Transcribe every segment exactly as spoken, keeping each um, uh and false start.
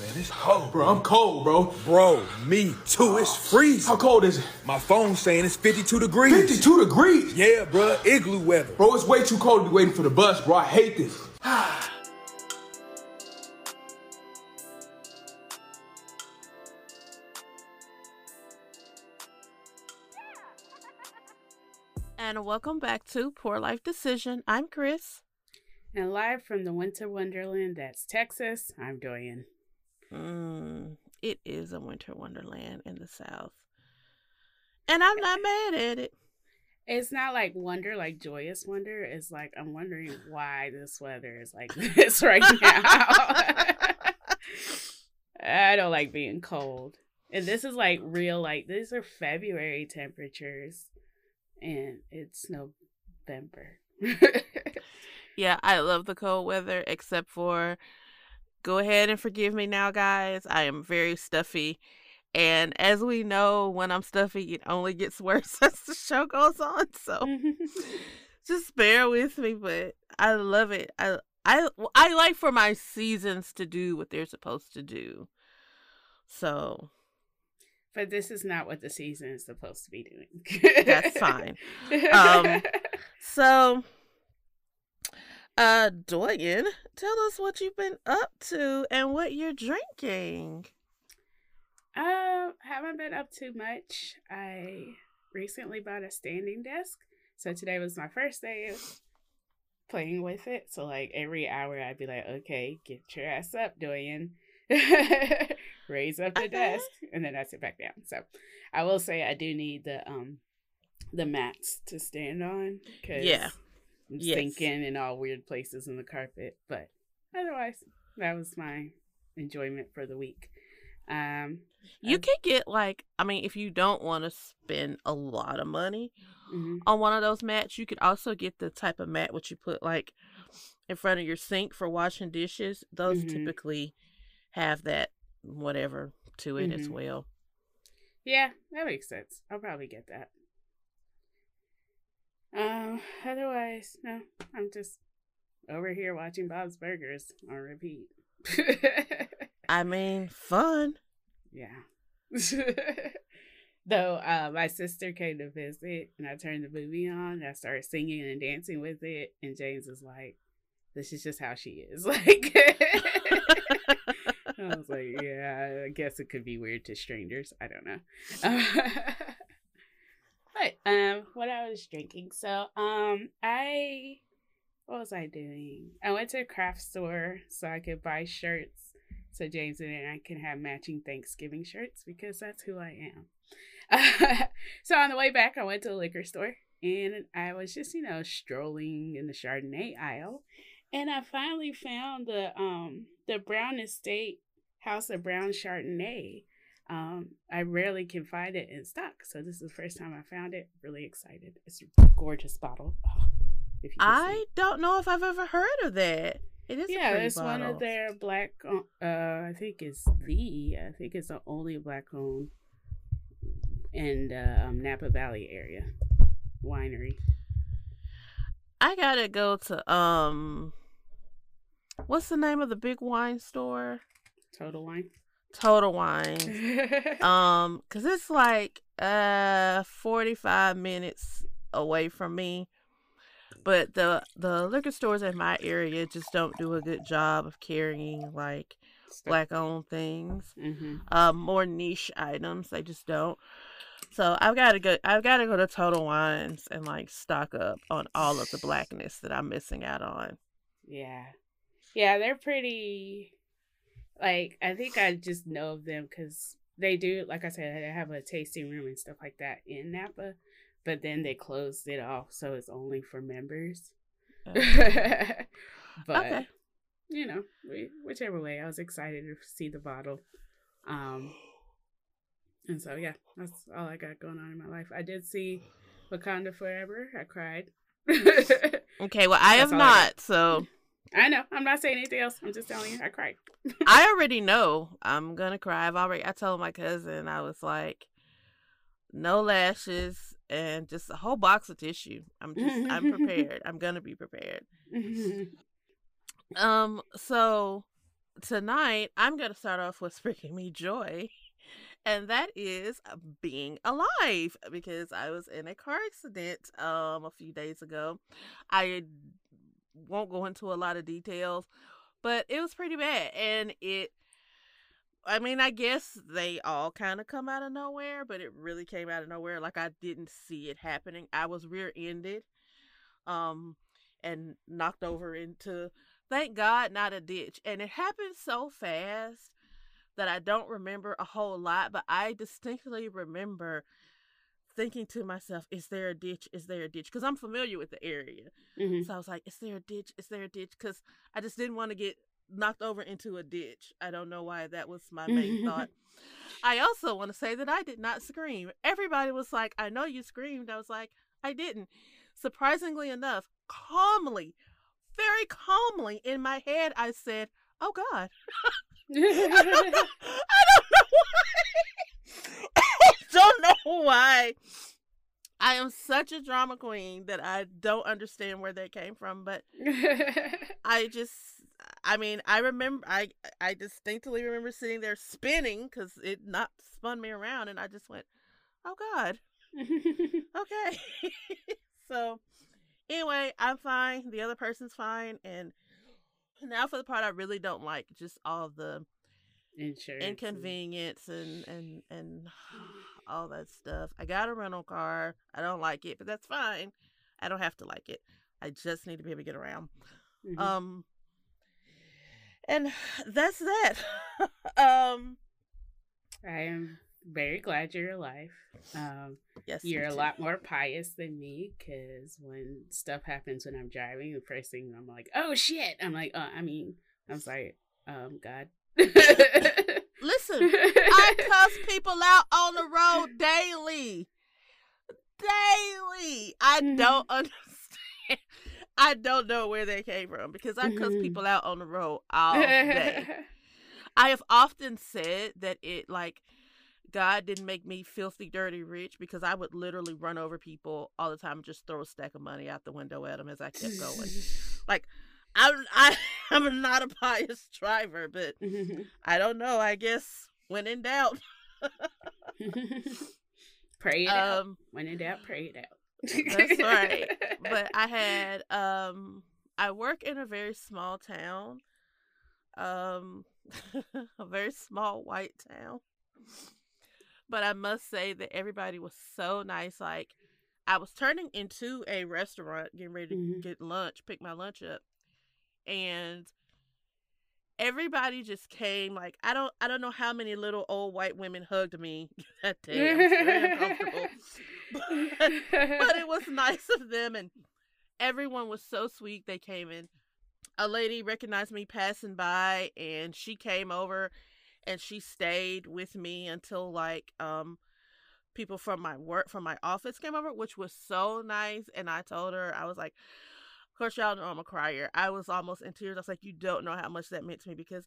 outside, man. It's cold, bro. I'm cold, bro. Bro, me too. It's freezing. How cold is it? My phone's saying it's fifty-two degrees. fifty-two degrees? Yeah, bro. Igloo weather. Bro, it's way too cold to be waiting for the bus, bro. I hate this. And welcome back to Poor Life Decision. I'm Chris. And live from the winter wonderland that's Texas, I'm Doyen. Mm, it is a winter wonderland in the South. And I'm not mad at it. It's not like wonder, like joyous wonder. It's like, I'm wondering why this weather is like this right now. I don't like being cold. And this is like real, like these are February temperatures. And it's November. Yeah, I love the cold weather, except for, go ahead and forgive me now, guys. I am very stuffy. And as we know, when I'm stuffy, it only gets worse as the show goes on. So just bear with me, but I love it. I, I, I like for my seasons to do what they're supposed to do. So... But this is not what the season is supposed to be doing. That's fine. Um, so, uh, Doyen, tell us what you've been up to and what you're drinking. Uh, haven't been up too much. I recently bought a standing desk. So today was my first day of playing with it. So like every hour I'd be like, okay, get your ass up, Doyen. Raise up the uh-huh. desk, and then I sit back down. So I will say I do need the um the mats to stand on, because yeah. I'm yes. sinking in all weird places in the carpet. But otherwise, that was my enjoyment for the week. Um, you um, can get like, I mean, if you don't want to spend a lot of money mm-hmm. on one of those mats, you could also get the type of mat which you put like in front of your sink for washing dishes. Those mm-hmm. typically have that whatever to it mm-hmm. as well. Yeah, that makes sense. I'll probably get that. Um, otherwise, no, I'm just over here watching Bob's Burgers on repeat. I mean, fun. Yeah. Though uh, my sister came to visit, and I turned the movie on, and I started singing and dancing with it, and James is like, this is just how she is. Like... I was like, yeah, I guess it could be weird to strangers. I don't know. Um, but um, what I was drinking. So um, I, what was I doing? I went to a craft store so I could buy shirts. So James and I can have matching Thanksgiving shirts, because that's who I am. Uh, so on the way back, I went to a liquor store. And I was just, you know, strolling in the Chardonnay aisle. And I finally found the um the Brown Estate House of Brown Chardonnay. Um, I rarely can find it in stock, so this is the first time I found it. Really excited! It's a gorgeous bottle. Oh, if you I don't know if I've ever heard of that. It is yeah, a it's bottle. One of their black. Uh, I think it's the. I think it's the only black owned in the um, Napa Valley area winery. I gotta go to um. What's the name of the big wine store? Total Wine. Total Wine. um, cause it's like uh forty-five minutes away from me, but the the liquor stores in my area just don't do a good job of carrying like black-owned things, mm-hmm. uh, more niche items. They just don't. So I've got to go. I've got to go to Total Wines and like stock up on all of the blackness that I'm missing out on. Yeah. Yeah, they're pretty, like, I think I just know of them because they do, like I said, they have a tasting room and stuff like that in Napa, but then they closed it off, so it's only for members. Okay. But, okay. You know, we, whichever way, I was excited to see the bottle. Um, and so, yeah, that's all I got going on in my life. I did see Wakanda Forever. I cried. Okay, well, I have not, I so... I know. I'm not saying anything else. I'm just telling you. I cried. I already know I'm going to cry. I've already, I told my cousin, I was like, no lashes and just a whole box of tissue. I'm just, I'm prepared. I'm going to be prepared. um, so tonight I'm going to start off with bringing me joy, and that is being alive, because I was in a car accident um a few days ago. I won't go into a lot of details, but it was pretty bad, and it I mean, I guess they all kind of come out of nowhere, but it really came out of nowhere. Like, I didn't see it happening. I was rear-ended um, and knocked over into, thank God, not a ditch. And it happened so fast that I don't remember a whole lot, but I distinctly remember thinking to myself, is there a ditch? Is there a ditch? Because I'm familiar with the area. Mm-hmm. So I was like, is there a ditch? Is there a ditch? Because I just didn't want to get knocked over into a ditch. I don't know why that was my main thought. I also want to say that I did not scream. Everybody was like, I know you screamed. I was like, I didn't. Surprisingly enough, calmly, very calmly in my head, I said, oh God. I don't know, I don't know why. I don't know why. I am such a drama queen that I don't understand where that came from, but I just I mean, I remember, I, I distinctly remember sitting there spinning because it not spun me around, and I just went, oh God, okay. So anyway, I'm fine. The other person's fine. And now for the part I really don't like, just all the insurance inconvenience and, and, and all that stuff. I got a rental car. I don't like it, but that's fine. I don't have to like it. I just need to be able to get around. Mm-hmm. Um, And that's that. um, I am very glad you're alive. Um, yes, you're a lot more pious than me, because when stuff happens when I'm driving, the first thing I'm like, "Oh shit!" I'm like, "Oh, I mean, I'm sorry, um, God." Listen, I cuss people out on the road daily, daily. I mm-hmm. don't understand. I don't know where they came from, because I cuss people out on the road all day. I have often said that it, like, God didn't make me filthy, dirty, rich, because I would literally run over people all the time and just throw a stack of money out the window at them as I kept going. Like, I'm, I, I'm not a pious driver, but I don't know. I guess when in doubt. Pray it um, out. When in doubt, pray it out. That's right. But I had um I work in a very small town, um a very small white town, but I must say that everybody was so nice. Like, I was turning into a restaurant getting ready to mm-hmm. get lunch, pick my lunch up, and everybody just came. Like, I don't I don't know how many little old white women hugged me that day. I was very uncomfortable. But, but it was nice of them, and everyone was so sweet. They came in. A lady recognized me passing by, and she came over, and she stayed with me until, like, um people from my work, from my office came over, which was so nice. And I told her, I was like, of course, y'all know I'm a crier. I was almost in tears. I was like, you don't know how much that meant to me, because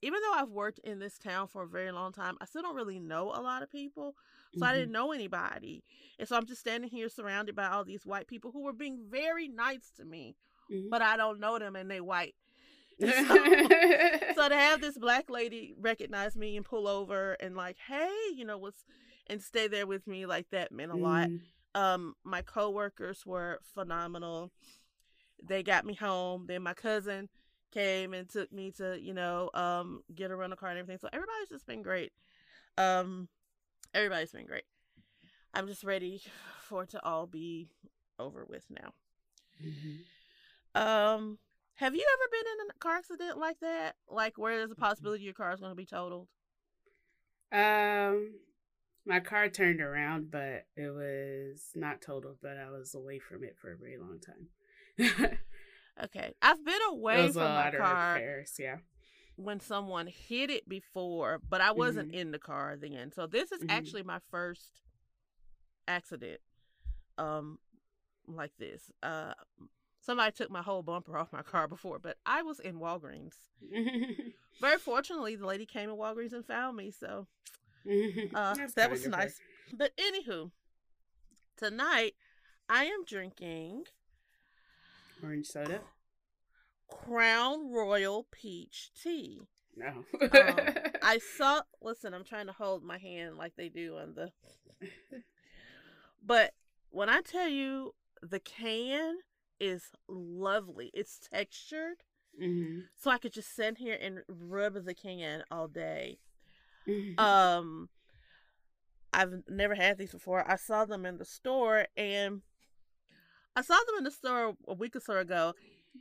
even though I've worked in this town for a very long time, I still don't really know a lot of people. So mm-hmm. I didn't know anybody. And so I'm just standing here surrounded by all these white people who were being very nice to me, mm-hmm. but I don't know them, and they white. And so, so to have this black lady recognize me and pull over and, like, hey, you know, what's, and stay there with me, like, that meant a mm-hmm. lot. Um, my coworkers were phenomenal. They got me home. Then my cousin came and took me to, you know, um, get a rental car and everything. So everybody's just been great. Um, everybody's been great. I'm just ready for it to all be over with now. Mm-hmm. Um, have you ever been in a car accident like that? Like, where there's a possibility your car is going to be totaled? Um, my car turned around, but it was not totaled, but I was away from it for a very long time. Okay, I've been away from my car repairs, yeah. when someone hit it before, but I wasn't mm-hmm. in the car then. So this is mm-hmm. actually my first accident um, like this. Uh, somebody took my whole bumper off my car before, but I was in Walgreens. Very fortunately, the lady came in Walgreens and found me, so uh, that was nice. But anywho, tonight I am drinking... orange soda? Crown Royal Peach Tea. No. um, I saw, listen, I'm trying to hold my hand like they do on the, but when I tell you the can is lovely, it's textured. Mm-hmm. So I could just sit here and rub the can all day. Mm-hmm. Um, I've never had these before. I saw them in the store and I saw them in the store a week or so ago.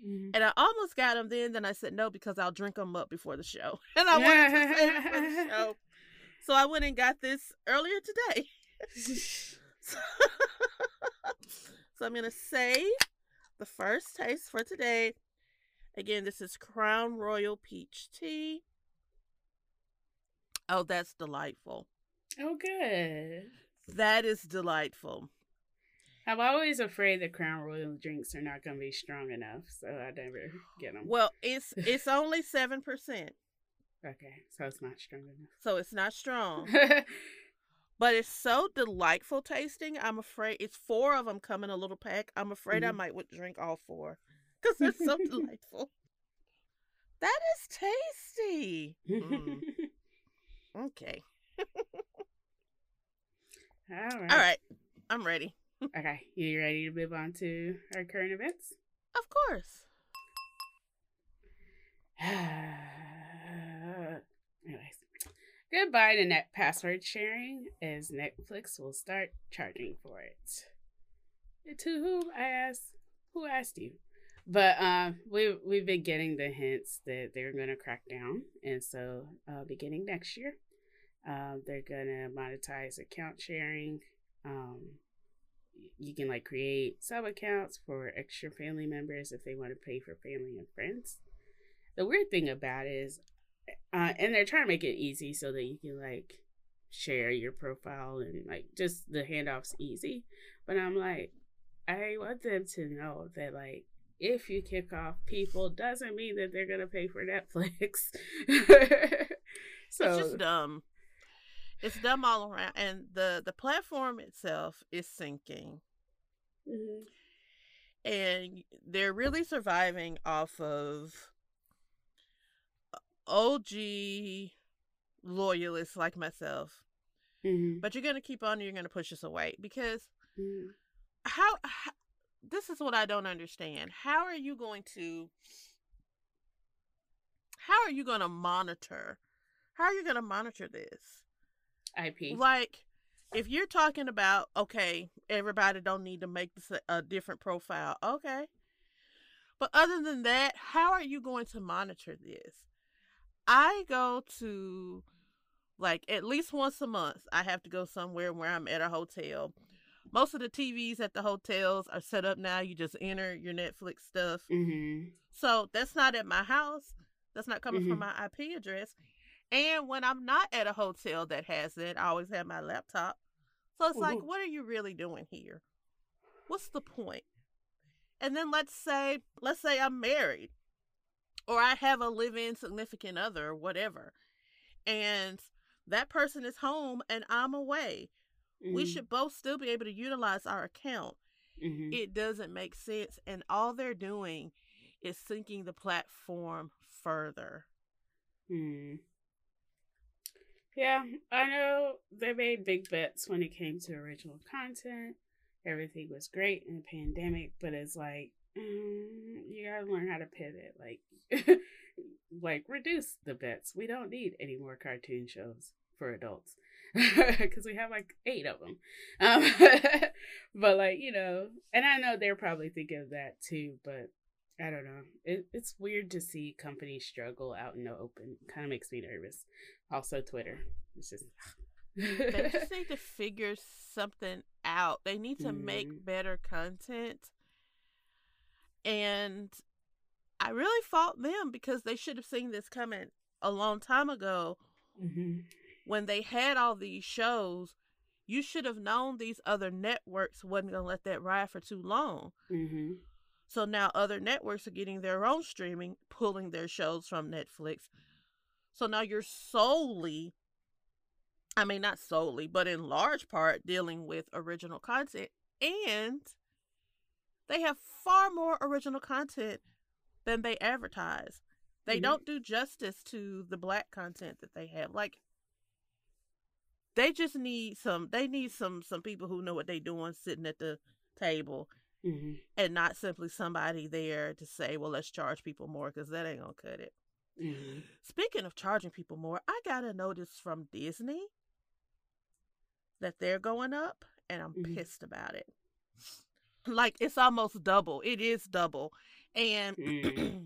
Mm-hmm. And I almost got them then. Then I said no because I'll drink them up before the show, and I wanted to save them for the show. So I went and got this earlier today. so, so I'm gonna save the first taste for today. Again, this is Crown Royal Peach Tea. Oh, that's delightful. Oh, good. That is delightful. I'm always afraid that Crown Royal drinks are not going to be strong enough, so I never get them. Well, it's it's only seven percent. Okay, so it's not strong enough. So it's not strong. But it's so delightful tasting. I'm afraid it's four of them come in a little pack. I'm afraid mm-hmm. I might would drink all four because they're so delightful. That is tasty. Mm. Okay. All right. All right. I'm ready. Okay, you ready to move on to our current events? Of course. Anyways, goodbye to net password sharing as Netflix will start charging for it. And to whom I ask, who asked you? But um, we've, we've been getting the hints that they're going to crack down. And so uh, beginning next year, uh, they're going to monetize account sharing. Um, You can like create sub accounts for extra family members if they want to pay for family and friends. The weird thing about it is, uh, and they're trying to make it easy so that you can like share your profile and like just the handoff's easy. But I'm like, I want them to know that like if you kick off people doesn't mean that they're gonna pay for Netflix. So it's just dumb. It's dumb all around, and the, the platform itself is sinking. Mm-hmm. And they're really surviving off of O G loyalists like myself. Mm-hmm. But you're going to keep on and you're going to push us away because mm-hmm. how, how, this is what I don't understand. How are you going to, how are you going to monitor? How are you going to monitor this? I P. Like, if you're talking about, okay, everybody don't need to make this a, a different profile. Okay. But other than that, how are you going to monitor this? I go to, like, at least once a month, I have to go somewhere where I'm at a hotel. Most of the T Vs at the hotels are set up now. You just enter your Netflix stuff. Mm-hmm. So that's not at my house. That's not coming mm-hmm. from my I P address. And when I'm not at a hotel that has it, I always have my laptop. So it's like, what are you really doing here? What's the point? And then let's say, let's say I'm married or I have a live-in significant other or whatever. And that person is home and I'm away. Mm-hmm. We should both still be able to utilize our account. Mm-hmm. It doesn't make sense. And all they're doing is sinking the platform further. Hmm. Yeah, I know they made big bets when it came to original content. Everything was great in the pandemic, but it's like, mm, you gotta learn how to pivot. Like, like reduce the bets. We don't need any more cartoon shows for adults because we have like eight of them. Um, but like, you know, and I know they're probably thinking of that too, but I don't know. It, it's weird to see companies struggle out in the open. Kind of makes me nervous. Also, Twitter. It's just they just need to figure something out. They need to mm-hmm. make better content. And I really fault them because they should have seen this coming a long time ago. Mm-hmm. When they had all these shows, you should have known these other networks wasn't going to let that ride for too long. Mm-hmm. So now other networks are getting their own streaming, pulling their shows from Netflix. So now you're solely, I mean, not solely, but in large part dealing with original content. And they have far more original content than they advertise. They mm-hmm. don't do justice to the black content that they have. Like, they just need some, they need some, some people who know what they're doing sitting at the table mm-hmm. and not simply somebody there to say, well, let's charge people more, because that ain't going to cut it. Mm-hmm. Speaking of charging people more, I got a notice from Disney that they're going up, and I'm mm-hmm. pissed about it. Like, it's almost double. It is double. And mm-hmm.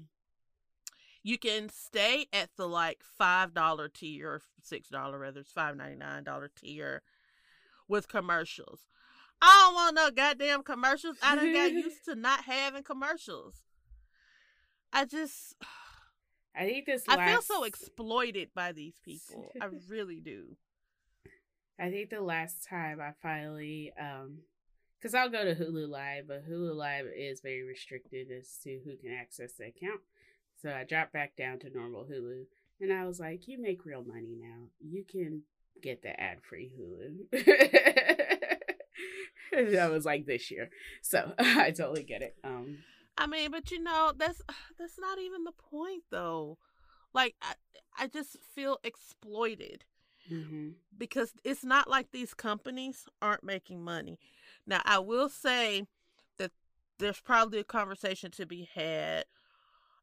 you can stay at the, like, five dollars tier, six dollars rather, it's five ninety-nine tier with commercials. I don't want no goddamn commercials. I done got used to not having commercials. I just... I think this last... I feel so exploited by these people. I really do. I think the last time I finally... um, because I'll go to Hulu Live, but Hulu Live is very restricted as to who can access the account. So I dropped back down to normal Hulu. And I was like, you make real money now. You can get the ad-free Hulu. That was like this year. So I totally get it. Um, I mean, but you know, that's that's not even the point, though. Like, I, I just feel exploited. Mm-hmm. Because it's not like these companies aren't making money. Now, I will say that there's probably a conversation to be had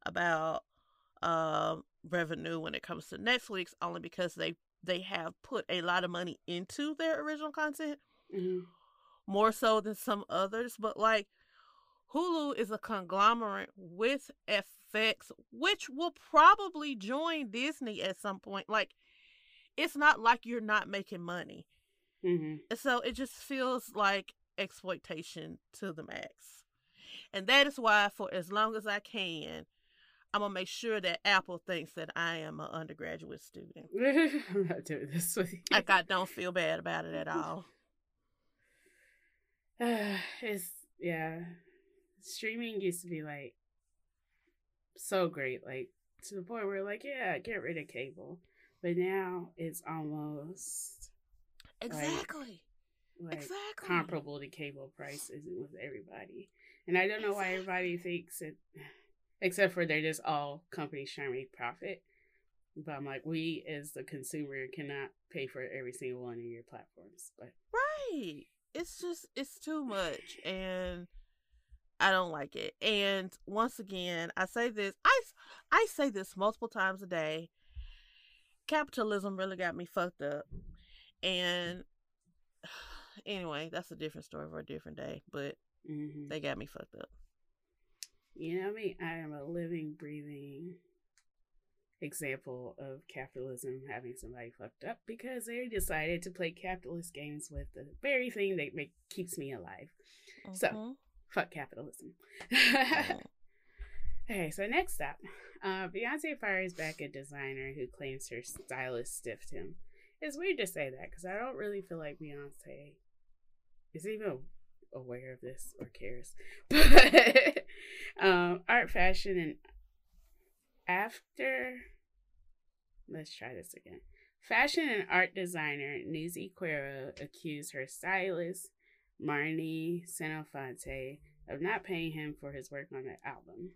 about uh, revenue when it comes to Netflix, only because they, they have put a lot of money into their original content, mm-hmm. more so than some others. But, like, Hulu is a conglomerate with F X, which will probably join Disney at some point. Like, it's not like you're not making money. Mm-hmm. So it just feels like exploitation to the max. And that is why, for as long as I can, I'm going to make sure that Apple thinks that I am an undergraduate student. I'm not doing this with you. Like, I don't feel bad about it at all. Uh, it's, yeah. Streaming used to be, like, so great. Like, to the point where, like, yeah, get rid of cable. But now it's almost... Exactly. Like, like exactly. comparable to cable prices with everybody. And I don't know exactly. why everybody thinks it, except for they're just all companies trying to make profit. But I'm like, we as the consumer cannot pay for every single one of your platforms. But right. It's just, it's too much. And I don't like it. And once again, I say this, I, I say this multiple times a day. Capitalism really got me fucked up. And anyway, that's a different story for a different day, but mm-hmm. they got me fucked up. You know me, I am a living, breathing example of capitalism having somebody fucked up, because they decided to play capitalist games with the very thing that make, keeps me alive. Mm-hmm. So, fuck capitalism. Mm-hmm. Okay, so next up, uh, Beyonce fires back a designer who claims her stylist stiffed him. It's weird to say that, because I don't really feel like Beyonce is even aware of this or cares. But um, art, fashion, and after... Let's try this again. Fashion and art designer Nisi Quero accused her stylist, Marnie Sanofonte, of not paying him for his work on the album.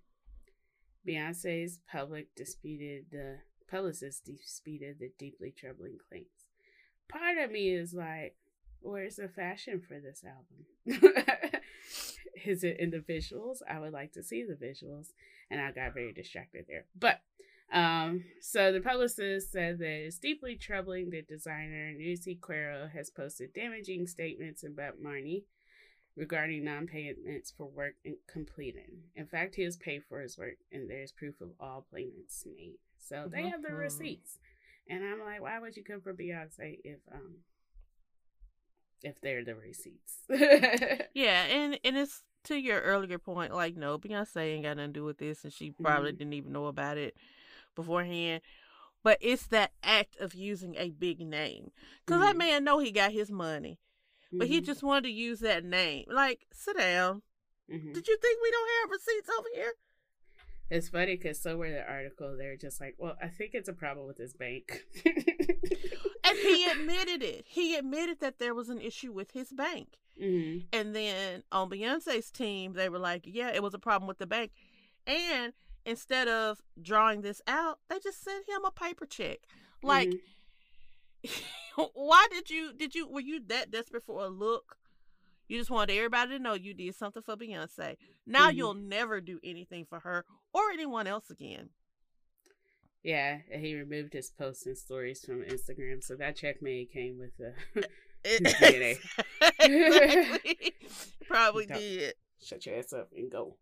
Beyonce's public disputed the... publicist disputed the deeply troubling claims. Part of me is like, where's the fashion for this album? Is it in the visuals? I would like to see the visuals. And I got very distracted there. But, um, so the publicist said that it's deeply troubling that designer Nisi Quero has posted damaging statements about Marnie regarding non-payments for work completed. In fact, he was paid for his work, and there's proof of all payments made. So they have the receipts. And I'm like, why would you come for Beyonce if um if they're the receipts? Yeah, and, and it's to your earlier point, like, no, Beyonce ain't got nothing to do with this, and she probably mm-hmm. didn't even know about it beforehand. But it's that act of using a big name. Because mm-hmm. that man know he got his money, but mm-hmm. he just wanted to use that name. Like, sit down. Mm-hmm. Did you think we don't have receipts over here? It's funny because somewhere in the article, they're just like, well, I think it's a problem with his bank. And he admitted it. He admitted that there was an issue with his bank. Mm-hmm. And then on Beyonce's team, they were like, yeah, it was a problem with the bank. And instead of drawing this out, they just sent him a paper check. Like, mm-hmm. why did you, did you, were you that desperate for a look? You just wanted everybody to know you did something for Beyonce. Now mm-hmm. you'll never do anything for her or anyone else again. Yeah, and he removed his posts and stories from Instagram, so that checkmate came with the D N A. Exactly. Probably Don't. did. Shut your ass up and go.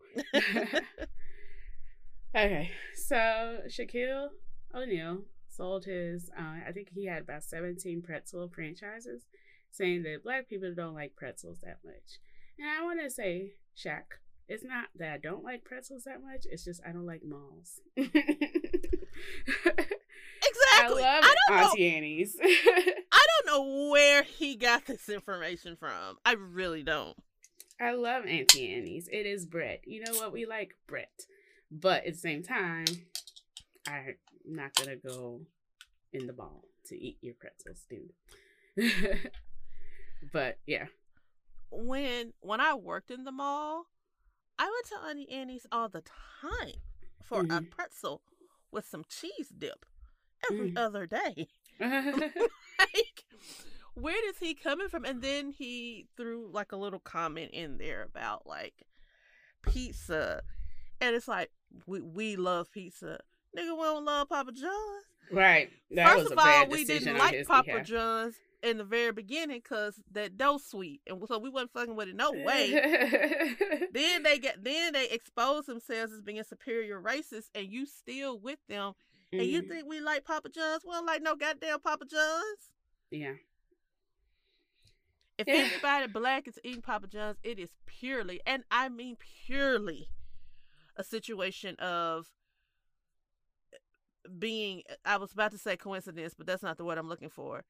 Okay, so Shaquille O'Neal sold his, uh, I think he had about seventeen pretzel franchises, saying that black people don't like pretzels that much. And I want to say, Shaq, it's not that I don't like pretzels that much, it's just I don't like malls. Exactly. I love I don't Auntie know, Annie's. I don't know where he got this information from. I really don't. I love Auntie Annie's. It is bread. You know what? We like bread. But at the same time, I'm not going to go in the mall to eat your pretzels, dude. But, yeah. When when I worked in the mall, I went to Auntie Annie's all the time for mm-hmm. a pretzel with some cheese dip every mm. other day. Like, where is he coming from? And then he threw like a little comment in there about like pizza, and it's like we we love pizza, nigga. We don't love Papa John's, right? That First was of a all, bad we didn't like Papa behalf. John's in the very beginning because that dough sweet, and so we wasn't fucking with it no way. Then they get then they expose themselves as being a superior racist, and you still with them, and mm. you think we like Papa John's? We don't like no goddamn Papa John's. Yeah. If anybody black is eating Papa John's, it is purely, and I mean purely, a situation of being, I was about to say coincidence, but that's not the word I'm looking for.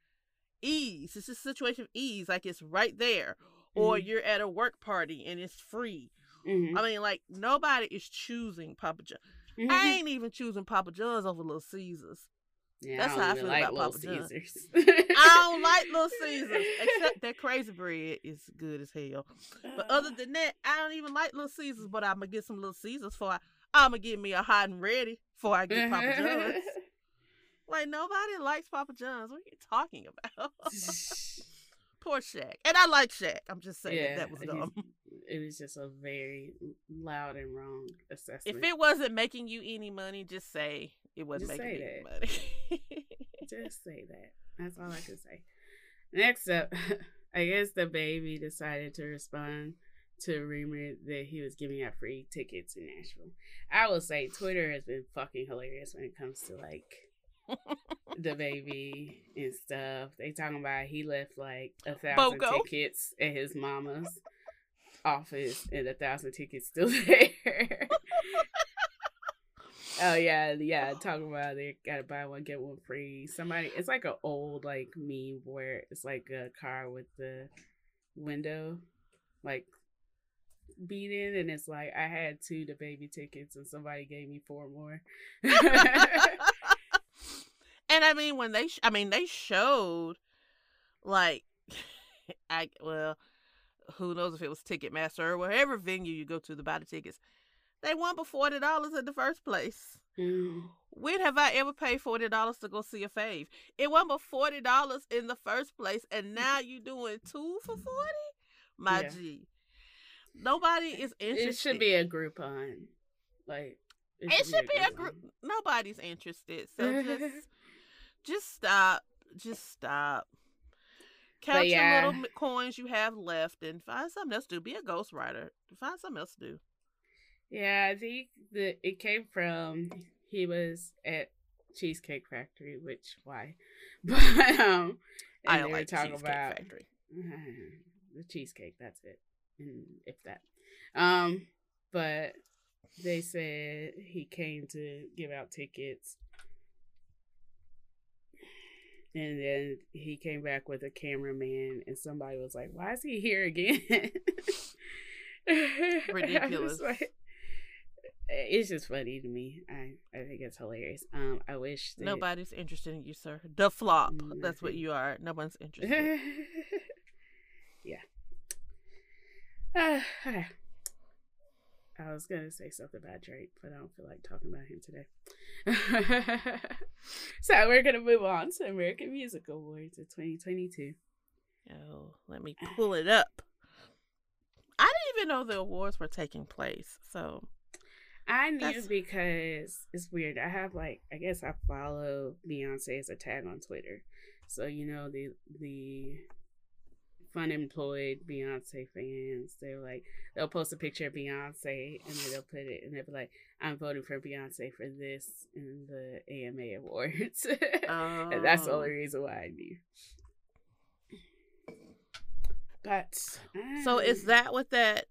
Ease. It's just a situation of ease. Like, it's right there. Mm-hmm. Or you're at a work party and it's free. Mm-hmm. I mean, like, nobody is choosing Papa John's. Mm-hmm. I ain't even choosing Papa John's over Little Caesars. Yeah, that's I how I feel like about Little Papa Caesars. John. I don't like Little Caesars, except that crazy bread is good as hell. But other than that, I don't even like Little Caesars. But I'm gonna get some Little Caesars for I, I'm gonna get me a hot and ready before I get Papa John's. Like, nobody likes Papa John's. What are you talking about? Poor Shaq, and I like Shaq. I'm just saying yeah, that, that was dumb. It was just a very loud and wrong assessment. If it wasn't making you any money, just say. It wasn't just making any money. Just say that. That's all I can say. Next up, I guess the baby decided to respond to a rumor that he was giving out free tickets in Nashville. I will say Twitter has been fucking hilarious when it comes to like the baby and stuff. They talking about he left like a thousand Bogo. tickets at his mama's office and a thousand tickets still there. Oh yeah, yeah. Talking about they gotta buy one get one free. Somebody, it's like an old like meme where it's like a car with the window like beat in, and it's like I had two the baby tickets and somebody gave me four more. And I mean when they, sh- I mean they showed like, I well, who knows if it was Ticketmaster or whatever venue you go to to buy the tickets. They won for forty dollars in the first place. Mm. When have I ever paid forty dollars to go see a fave? It won for forty dollars in the first place, and now you doing two for forty? My yeah. G. Nobody is interested. It should be a Groupon. Like, it should, it should be a, be a group. Nobody's interested. So just, just stop. Just stop. Count yeah. your little coins you have left and find something else to do. Be a ghostwriter. Find something else to do. Yeah, I think that it came from he was at Cheesecake Factory, which why, but um, and I don't like talking about Factory. Uh, the cheesecake. That's it, and if that, um, but they said he came to give out tickets, and then he came back with a cameraman, and somebody was like, "Why is he here again?" Ridiculous. It's just funny to me. I, I think it's hilarious. Um, I wish that... Nobody's interested in you, sir. The flop. Mm-hmm. That's what you are. No one's interested. Yeah. Uh, okay. I was going to say something about Drake, but I don't feel like talking about him today. So we're going to move on to American Music Awards of twenty twenty-two. Oh, let me pull it up. I didn't even know the awards were taking place, so... I knew because it's weird. I have like, I guess I follow Beyonce as a tag on Twitter. So, you know, the the fun employed Beyonce fans, they're like, they'll post a picture of Beyonce and then they'll put it and they'll be like, I'm voting for Beyonce for this in the A M A Awards. Oh. And that's the only reason why I knew. But. I... So is that what that.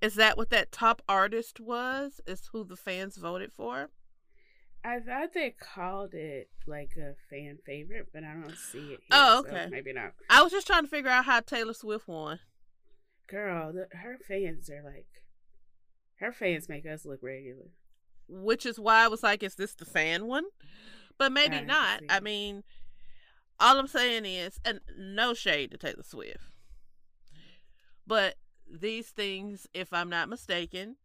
Is that what that top artist was? Is who the fans voted for? I thought they called it like a fan favorite, but I don't see it here. Oh, okay. So maybe not. I was just trying to figure out how Taylor Swift won. Girl, the, her fans are like, her fans make us look regular. Which is why I was like, is this the fan one? But maybe I not. I mean, all I'm saying is, and no shade to Taylor Swift, but these things, if I'm not mistaken,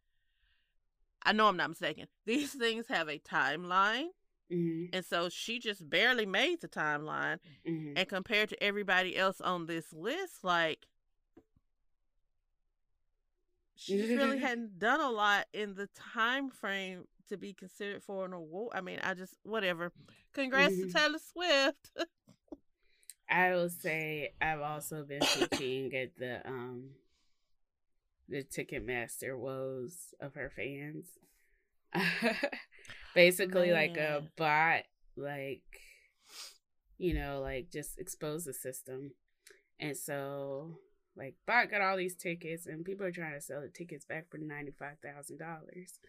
I know I'm not mistaken, these things have a timeline. Mm-hmm. And so she just barely made the timeline. Mm-hmm. And compared to everybody else on this list, like, she really hadn't done a lot in the time frame to be considered for an award. I mean, I just, whatever. Congrats mm-hmm. to Taylor Swift. I will say I've also been looking at the, um, the Ticketmaster woes of her fans. Basically, Man. like a bot, like, you know, like just expose the system. And so, like, bot got all these tickets and people are trying to sell the tickets back for ninety-five thousand dollars.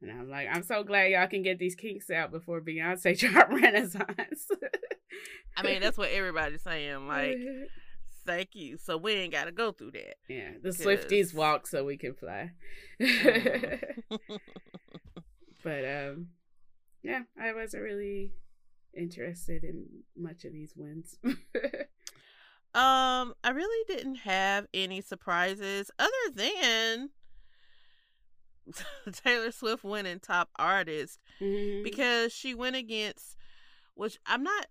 And I'm like, I'm so glad y'all can get these kinks out before Beyonce dropped Renaissance. I mean, that's what everybody's saying. Like, thank you. So we ain't got to go through that. Yeah. The cause... Swifties walk so we can fly. But, um, yeah, I wasn't really interested in much of these wins. um, I really didn't have any surprises other than Taylor Swift winning top artist mm-hmm. because she went against, which I'm not...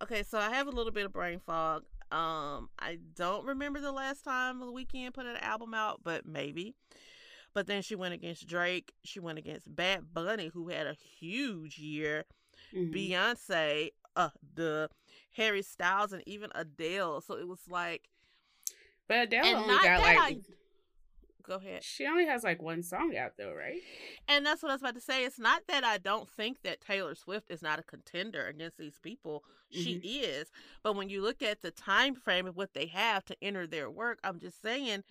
Okay, so I have a little bit of brain fog. Um, I don't remember the last time The Weeknd put an album out, but maybe. But then she went against Drake. She went against Bad Bunny, who had a huge year. Mm-hmm. Beyonce, uh, the Harry Styles, and even Adele. So it was like... But Adele only got like... I... Go ahead. She only has like one song out though, right? And that's what I was about to say. It's not that I don't think that Taylor Swift is not a contender against these people. Mm-hmm. She is. But when you look at the time frame of what they have to enter their work, I'm just saying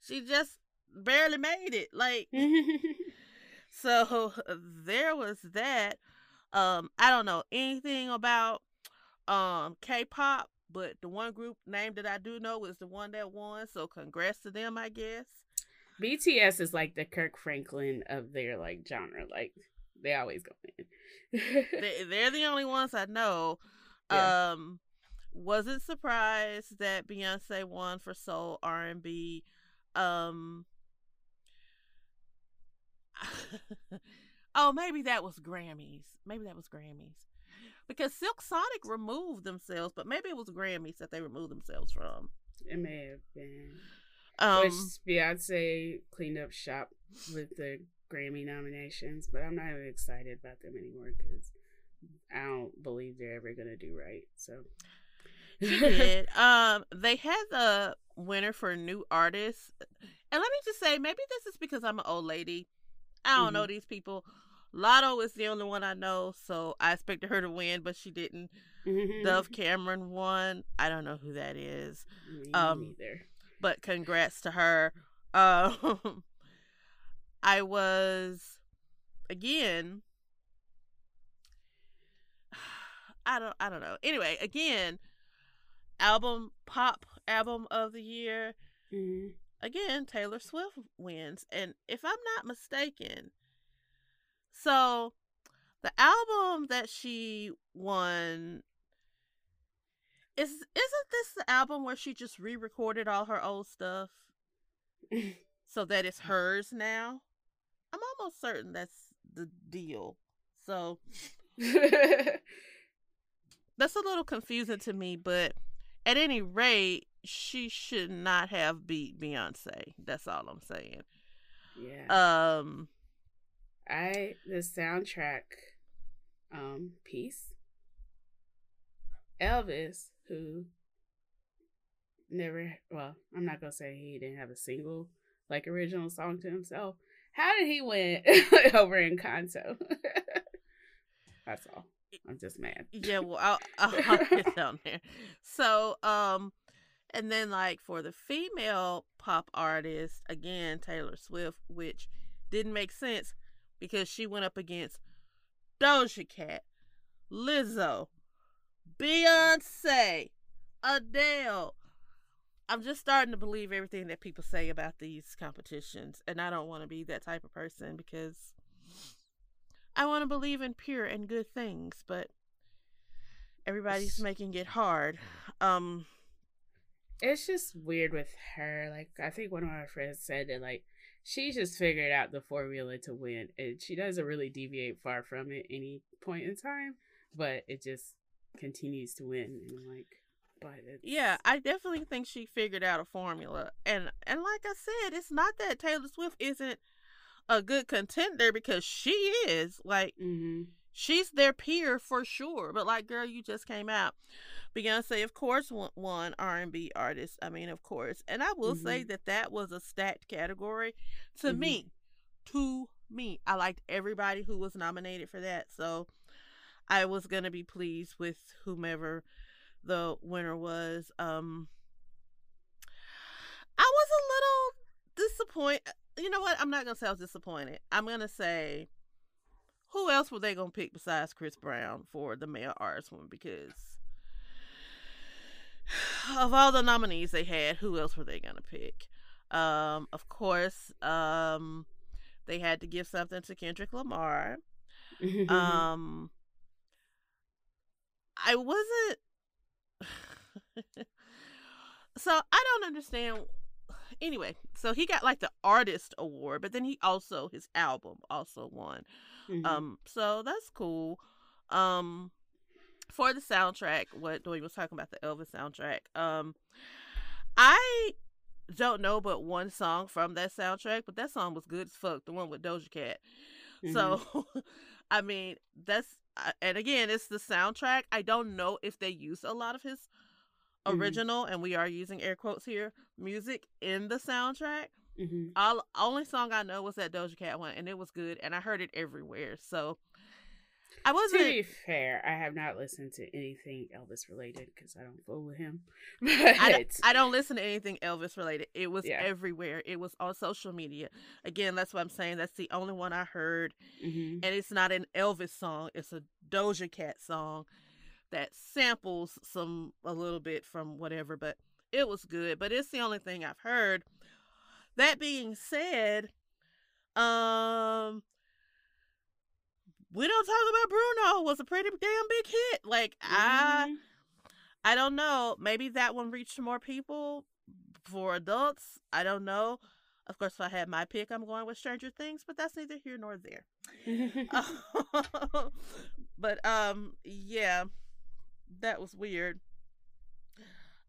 she just barely made it. Like, so there was that. Um, I don't know anything about um K-pop, but the one group name that I do know is the one that won. So congrats to them, I guess. B T S is like the Kirk Franklin of their like genre. Like they always go in. they, they're the only ones I know. Yeah. Um, wasn't surprised that Beyonce won for soul R and B. Um, oh, maybe that was Grammys. Maybe that was Grammys. Because Silk Sonic removed themselves, but maybe it was Grammys that they removed themselves from. It may have been. Um, Which Beyonce cleaned up shop with the Grammy nominations, but I'm not even excited about them anymore because I don't believe they're ever going to do right. So she did. Um, they had the winner for new artists, and let me just say, maybe this is because I'm an old lady. I don't mm-hmm. know these people. Lotto is the only one I know, so I expected her to win, but she didn't. Mm-hmm. Dove Cameron won. I don't know who that is. Me um, neither. But congrats to her. Um, I was, again, I don't, I don't know. Anyway, again, album, pop album of the year. Mm-hmm. Again, Taylor Swift wins. And if I'm not mistaken, so, the album that she won, Is isn't this the album where she just re-recorded all her old stuff so that it's hers now? I'm almost certain that's the deal. So that's a little confusing to me, but at any rate, she should not have beat Beyonce. That's all I'm saying. Yeah. Um, I the soundtrack um piece. Elvis, who never, well, I'm not gonna say he didn't have a single like original song to himself. How did he win over Encanto? That's all. I'm just mad. Yeah, well, I'll, I'll get down there. So, um, and then like for the female pop artist, again, Taylor Swift, which didn't make sense because she went up against Doja Cat, Lizzo, Beyonce, Adele. I'm just starting to believe everything that people say about these competitions, and I don't want to be that type of person because I want to believe in pure and good things, but everybody's making it hard. Um, it's just weird with her. Like, I think one of my friends said that, like, she just figured out the formula to win, and she doesn't really deviate far from it any point in time, but it just continues to win. And like, but it's... yeah, I definitely think she figured out a formula, and and like I said, it's not that Taylor Swift isn't a good contender, because she is, like, mm-hmm. she's their peer for sure, but like, girl, you just came out. Beyonce, of course, won R and B artist, I mean, of course, and I will mm-hmm. say that that was a stacked category to mm-hmm. me to me I liked everybody who was nominated for that, so I was going to be pleased with whomever the winner was. Um, I was a little disappointed. You know what? I'm not going to say I was disappointed. I'm going to say, who else were they going to pick besides Chris Brown for the male artist one? Because of all the nominees they had, who else were they going to pick? Um, of course, um, they had to give something to Kendrick Lamar. Um... I wasn't so I don't understand. Anyway, so he got like the artist award, but then he also his album also won. Mm-hmm. Um, so that's cool. Um, for the soundtrack, what Doyle was talking about, the Elvis soundtrack. Um, I don't know but one song from that soundtrack, but that song was good as fuck. The one with Doja Cat. Mm-hmm. So, I mean, that's. And again, it's the soundtrack. I don't know if they used a lot of his original, mm-hmm. and we are using air quotes here, music in the soundtrack. Mm-hmm. All only song I know was that Doja Cat one, and it was good, and I heard it everywhere. So I wasn't. To be fair, I have not listened to anything Elvis related because I don't fool with him. But... I, don't, I don't listen to anything Elvis related. It was yeah. everywhere. It was on social media. Again, that's what I'm saying. That's the only one I heard, mm-hmm. and it's not an Elvis song. It's a Doja Cat song that samples some a little bit from whatever, but it was good. But it's the only thing I've heard. That being said, um. We don't talk about Bruno. It was a pretty damn big hit. Like, mm-hmm. I I don't know. Maybe that one reached more people for adults. I don't know. Of course, if I had my pick, I'm going with Stranger Things, but that's neither here nor there. uh, but, um, yeah, that was weird.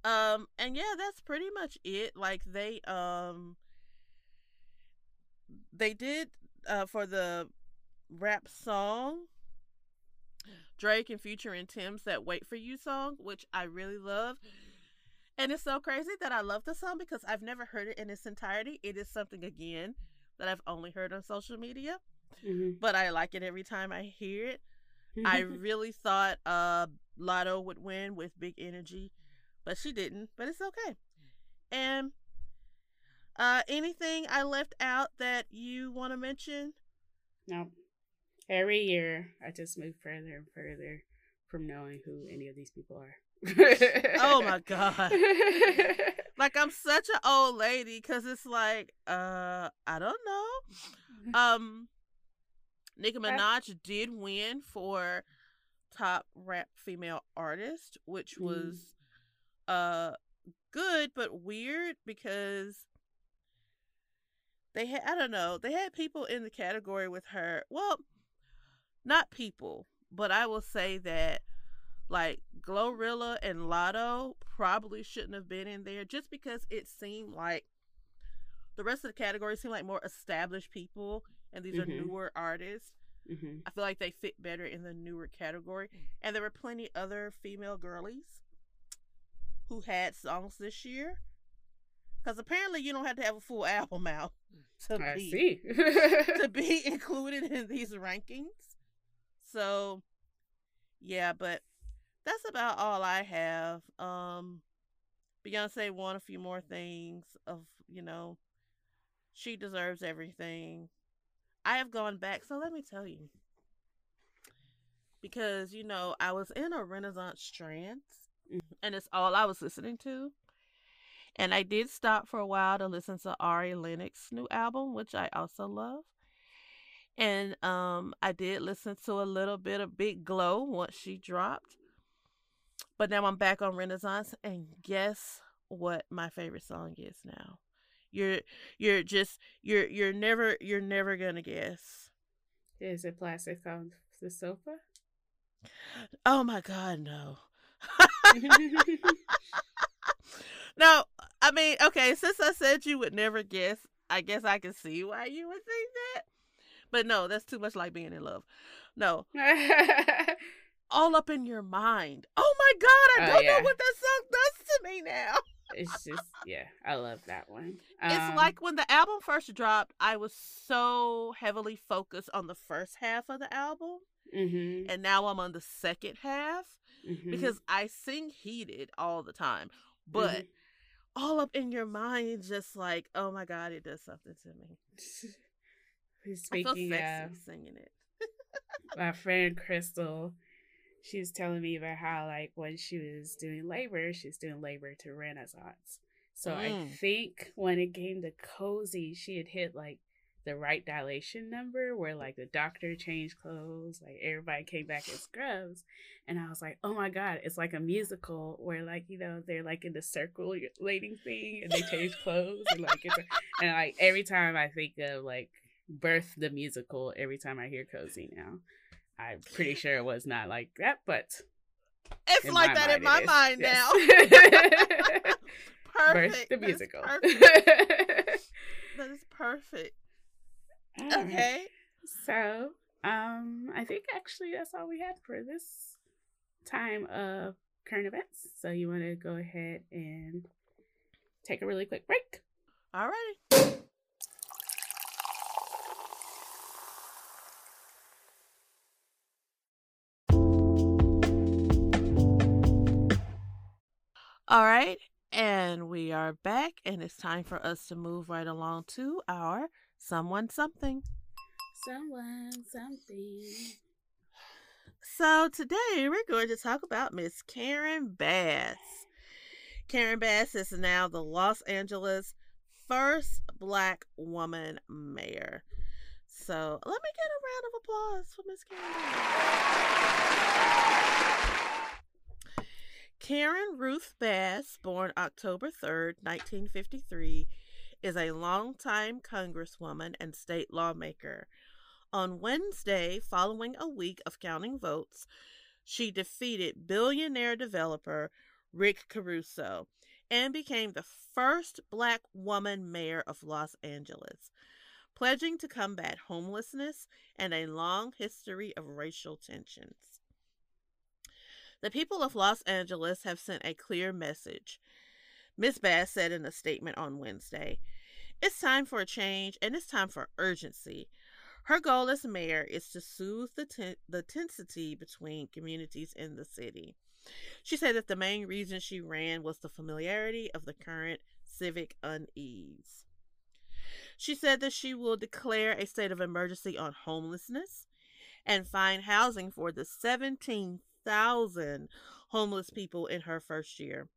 Um, and, yeah, that's pretty much it. Like, they, um, they did, uh, for the rap song, Drake and Future and Tim's That Wait For You song, which I really love, and it's so crazy that I love the song because I've never heard it in its entirety. It is something, again, that I've only heard on social media, mm-hmm. but I like it every time I hear it. I really thought uh, Lotto would win with Big Energy, but she didn't, but it's okay. And uh, anything I left out that you want to mention? No. Every year, I just move further and further from knowing who any of these people are. Oh, my God. Like, I'm such an old lady because it's like, uh, I don't know. Um, Nicki Minaj did win for Top Rap Female Artist, which was uh good but weird, because they had, I don't know, they had people in the category with her. Well, not people, but I will say that like Glorilla and Lotto probably shouldn't have been in there, just because it seemed like the rest of the category seemed like more established people, and these mm-hmm. are newer artists. Mm-hmm. I feel like they fit better in the newer category. And there were plenty other female girlies who had songs this year, because apparently you don't have to have a full album out to I be, see. to be included in these rankings. So yeah, but that's about all I have. Um, Beyonce won a few more things of, you know, she deserves everything. I have gone back, so let me tell you, because, you know, I was in a Renaissance trance, and it's all I was listening to, and I did stop for a while to listen to Ari Lennox's new album, which I also love, and um, I did listen to a little bit of Big Glow once she dropped, but now I'm back on Renaissance, and guess what my favorite song is now? You're you're just you're you're never you're never gonna guess. Is it Plastic on the Sofa? Oh my God, no. No, I mean, okay, since I said you would never guess, I guess I can see why you would think that. But no, that's too much like being in love. No. All Up in Your Mind. Oh my God, I don't oh, yeah. know what that song does to me now. It's just, yeah, I love that one. Um, it's like when the album first dropped, I was so heavily focused on the first half of the album. Mm-hmm. And now I'm on the second half, mm-hmm. because I sing heated all the time. But mm-hmm. All Up in Your Mind, just like, oh my God, it does something to me. He's speaking, I feel sexy of singing it. My friend Crystal, she was telling me about how, like, when she was doing labor, she was doing labor to Renaissance. So mm. I think when it came to Cozy, she had hit, like, the right dilation number where, like, the doctor changed clothes. Like, everybody came back in scrubs. And I was like, oh, my God, it's like a musical where, like, you know, they're, like, in the circulating thing and they change clothes. And, like, it's a, and, like, every time I think of, like, Birth the Musical, every time I hear Cozy now. I'm pretty sure it was not like that, but it's like that in my mind now. Perfect. Birth the Musical. That is perfect. Okay. So, um, I think actually that's all we had for this time of current events. So you want to go ahead and take a really quick break. All right. All right, and we are back, and it's time for us to move right along to our Someone Something. Someone Something. So today we're going to talk about Miss Karen Bass. Karen Bass is now the Los Angeles first Black woman mayor. So let me get a round of applause for Miss Karen Bass. Karen Ruth Bass, born October third, nineteen fifty-three, is a longtime congresswoman and state lawmaker. On Wednesday, following a week of counting votes, she defeated billionaire developer Rick Caruso and became the first Black woman mayor of Los Angeles, pledging to combat homelessness and a long history of racial tensions. The people of Los Angeles have sent a clear message, Miz Bass said in a statement on Wednesday. It's time for a change, and it's time for urgency. Her goal as mayor is to soothe the, ten- the tensity between communities in the city. She said that the main reason she ran was the familiarity of the current civic unease. She said that she will declare a state of emergency on homelessness and find housing for the seventeen thousand homeless people in her first year,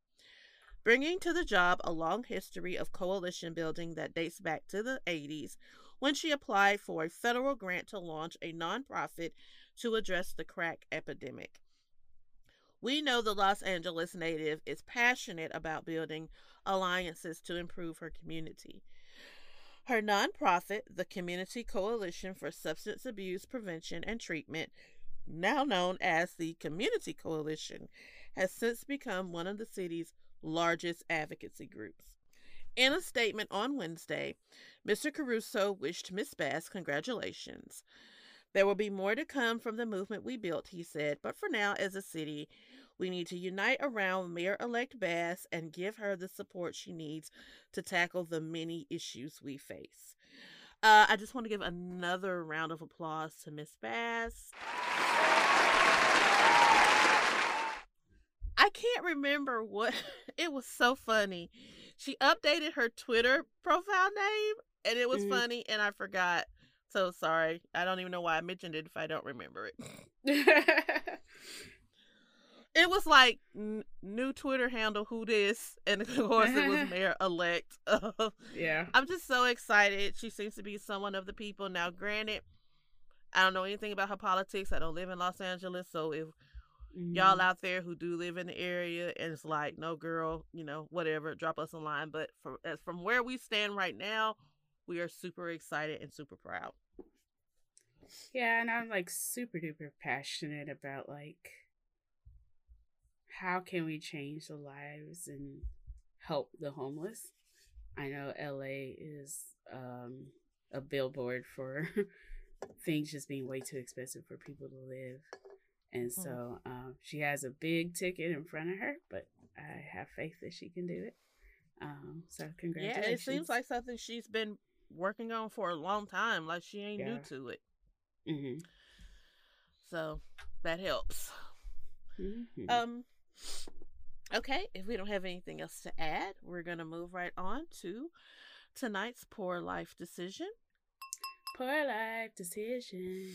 bringing to the job a long history of coalition building that dates back to the eighties, when she applied for a federal grant to launch a nonprofit to address the crack epidemic. We know the Los Angeles native is passionate about building alliances to improve her community. Her nonprofit, the Community Coalition for Substance Abuse Prevention and Treatment, now known as the Community Coalition, has since become one of the city's largest advocacy groups. In a statement on Wednesday, Mister Caruso wished Miz Bass congratulations. There will be more to come from the movement we built, he said, but for now, as a city, we need to unite around Mayor-elect Bass and give her the support she needs to tackle the many issues we face. Uh, I just want to give another round of applause to Miz Bass. I can't remember what... It was so funny. She updated her Twitter profile name, and it was mm-hmm. funny, and I forgot. So sorry. I don't even know why I mentioned it if I don't remember it. It was like n- new Twitter handle, who this? And of course it was Mayor-elect. Yeah. I'm just so excited. She seems to be someone of the people. Now, granted, I don't know anything about her politics. I don't live in Los Angeles. So if mm-hmm. y'all out there who do live in the area and it's like, no girl, you know, whatever, drop us a line. But from, as from where we stand right now, we are super excited and super proud. Yeah, and I'm like super duper passionate about like how can we change the lives and help the homeless. I know L A is um, a billboard for things just being way too expensive for people to live. And so um, she has a big ticket in front of her, but I have faith that she can do it. Um, so congratulations. Yeah, it seems like something she's been working on for a long time. Like she ain't yeah. new to it. Mm-hmm. So that helps. Mm-hmm. Um. Okay, if we don't have anything else to add, we're gonna move right on to tonight's Poor Life Decision. Poor Life Decision.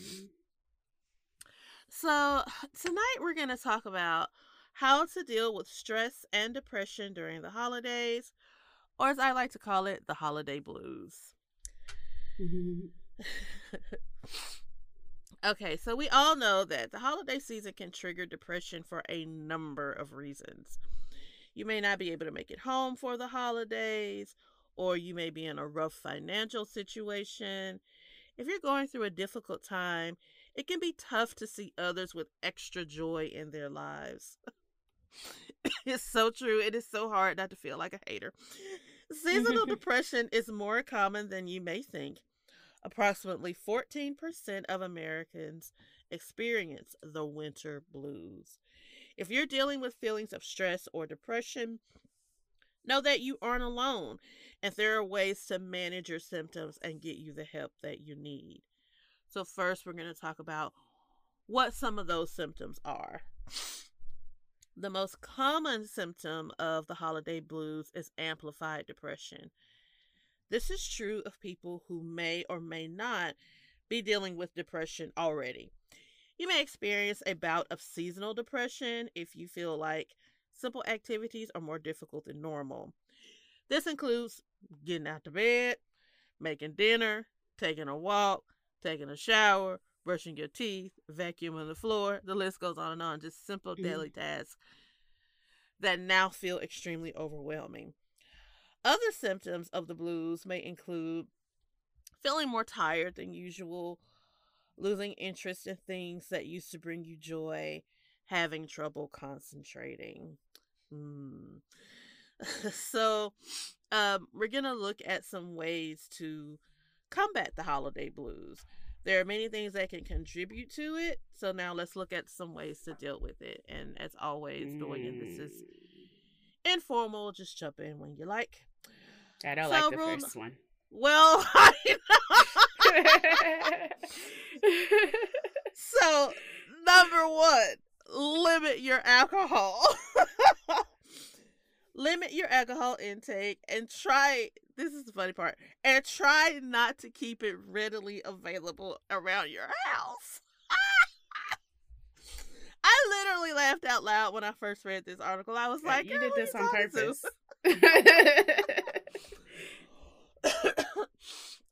So tonight we're gonna talk about how to deal with stress and depression during the holidays, or as I like to call it, the holiday blues. Mm-hmm. Okay, so we all know that the holiday season can trigger depression for a number of reasons. You may not be able to make it home for the holidays, or you may be in a rough financial situation. If you're going through a difficult time, it can be tough to see others with extra joy in their lives. It's so true. It is so hard not to feel like a hater. Seasonal depression is more common than you may think. Approximately fourteen percent of Americans experience the winter blues. If you're dealing with feelings of stress or depression, know that you aren't alone, and there are ways to manage your symptoms and get you the help that you need. So first, we're going to talk about what some of those symptoms are. The most common symptom of the holiday blues is amplified depression. This is true of people who may or may not be dealing with depression already. You may experience a bout of seasonal depression if you feel like simple activities are more difficult than normal. This includes getting out of bed, making dinner, taking a walk, taking a shower, brushing your teeth, vacuuming the floor. The list goes on and on. Just simple daily mm-hmm. tasks that now feel extremely overwhelming. Other symptoms of the blues may include feeling more tired than usual, losing interest in things that used to bring you joy, having trouble concentrating. Mm. So um, we're going to look at some ways to combat the holiday blues. There are many things that can contribute to it. So now let's look at some ways to deal with it. And as always, mm. Doyen, this is informal. Just jump in when you like. I don't so like the rule... first one. Well, I know. So number one, limit your alcohol. Limit your alcohol intake and try, this is the funny part, and try not to keep it readily available around your house. I literally laughed out loud when I first read this article. I was yeah, like, you did this on purpose.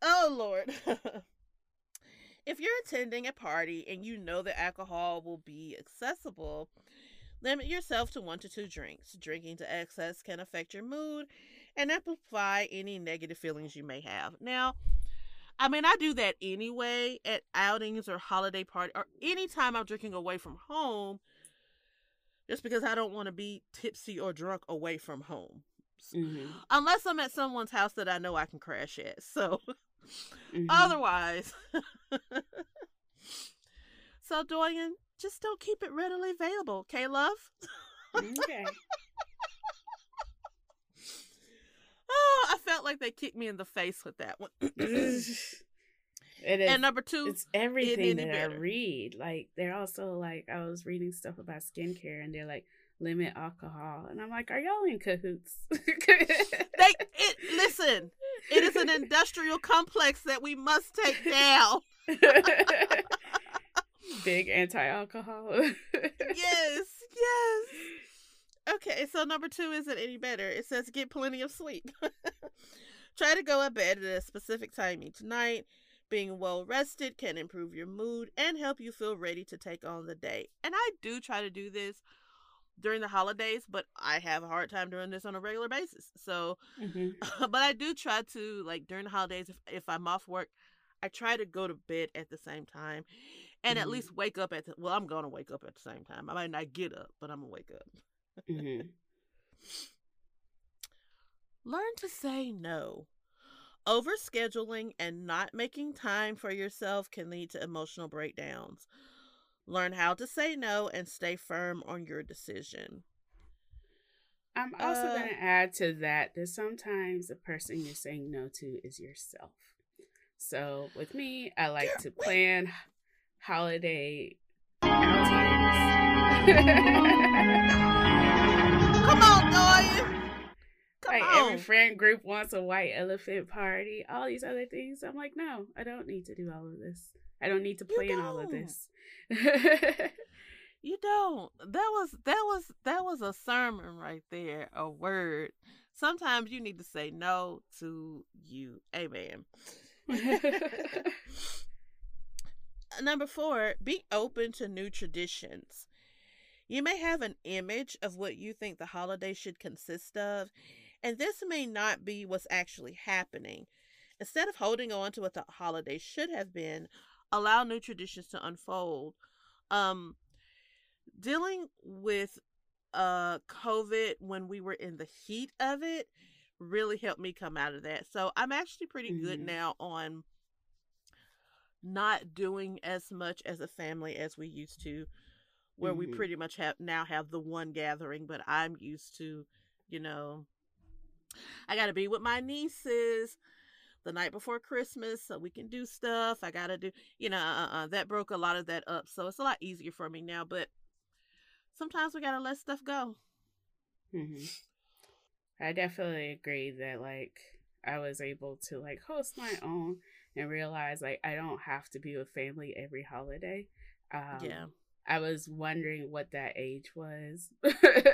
Oh, Lord. If you're attending a party and you know that alcohol will be accessible, Limit yourself to one to two drinks. Drinking to excess can affect your mood and amplify any negative feelings you may have. Now, I mean, I do that anyway at outings or holiday party or anytime I'm drinking away from home, just because I don't want to be tipsy or drunk away from home. Mm-hmm. Unless I'm at someone's house that I know I can crash at. So mm-hmm. Otherwise, so Doyen, just don't keep it readily available. Okay, love? Okay. Oh, I felt like they kicked me in the face with that one. is, and number two, it's everything that better. I read. Like, they're also like, I was reading stuff about skincare and they're like, limit alcohol. And I'm like, are y'all in cahoots? they it, Listen, it is an industrial complex that we must take down. Big anti-alcohol. Yes, yes. Okay, so number two isn't any better. It says get plenty of sleep. Try to go to bed at a specific time each night. Being well rested can improve your mood and help you feel ready to take on the day. And I do try to do this during the holidays, but I have a hard time doing this on a regular basis. So, mm-hmm. But I do try to, like, during the holidays, if, if I'm off work, I try to go to bed at the same time and mm-hmm. at least wake up at the, well, I'm going to wake up at the same time. I might not get up, but I'm going to wake up. Mm-hmm. Learn to say no. Overscheduling and not making time for yourself can lead to emotional breakdowns. Learn how to say no and stay firm on your decision. I'm also uh, going to add to that that sometimes the person you're saying no to is yourself. So with me, I like to plan wait. holiday outings. Come on, Doyen. Come like on. Every friend group wants a white elephant party, all these other things. I'm like, no, I don't need to do all of this. I don't need to plan all of this. You don't. That was that was that was a sermon right there, a word. Sometimes you need to say no to you. Amen. Number four, be open to new traditions. You may have an image of what you think the holiday should consist of, and this may not be what's actually happening. Instead of holding on to what the holiday should have been, allow new traditions to unfold. Um, dealing with uh, COVID when we were in the heat of it really helped me come out of that. So I'm actually pretty mm-hmm. good now on not doing as much as a family as we used to. Where mm-hmm. we pretty much have now have the one gathering, but I'm used to, you know, I got to be with my nieces the night before Christmas so we can do stuff. I got to do, you know, uh-uh, that broke a lot of that up. So it's a lot easier for me now, but sometimes we got to let stuff go. Mm-hmm. I definitely agree that, like, I was able to, like, host my own and realize, like, I don't have to be with family every holiday. Um, yeah. I was wondering what that age was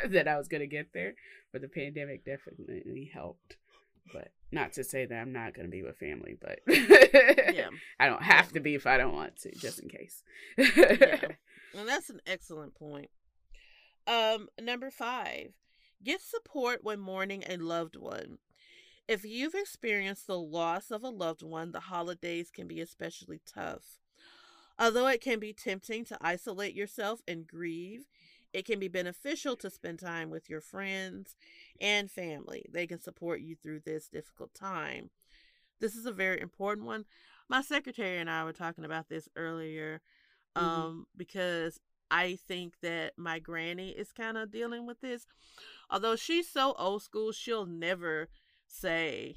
that I was going to get there, but the pandemic definitely helped. But not to say that I'm not going to be with family, but yeah. I don't have to be if I don't want to, just in case. Yeah. Well, that's an excellent point. Um, number five, give support when mourning a loved one. If you've experienced the loss of a loved one, the holidays can be especially tough. Although it can be tempting to isolate yourself and grieve, it can be beneficial to spend time with your friends and family. They can support you through this difficult time. This is a very important one. My secretary and I were talking about this earlier um, mm-hmm. because I think that my granny is kind of dealing with this. Although she's so old school, she'll never say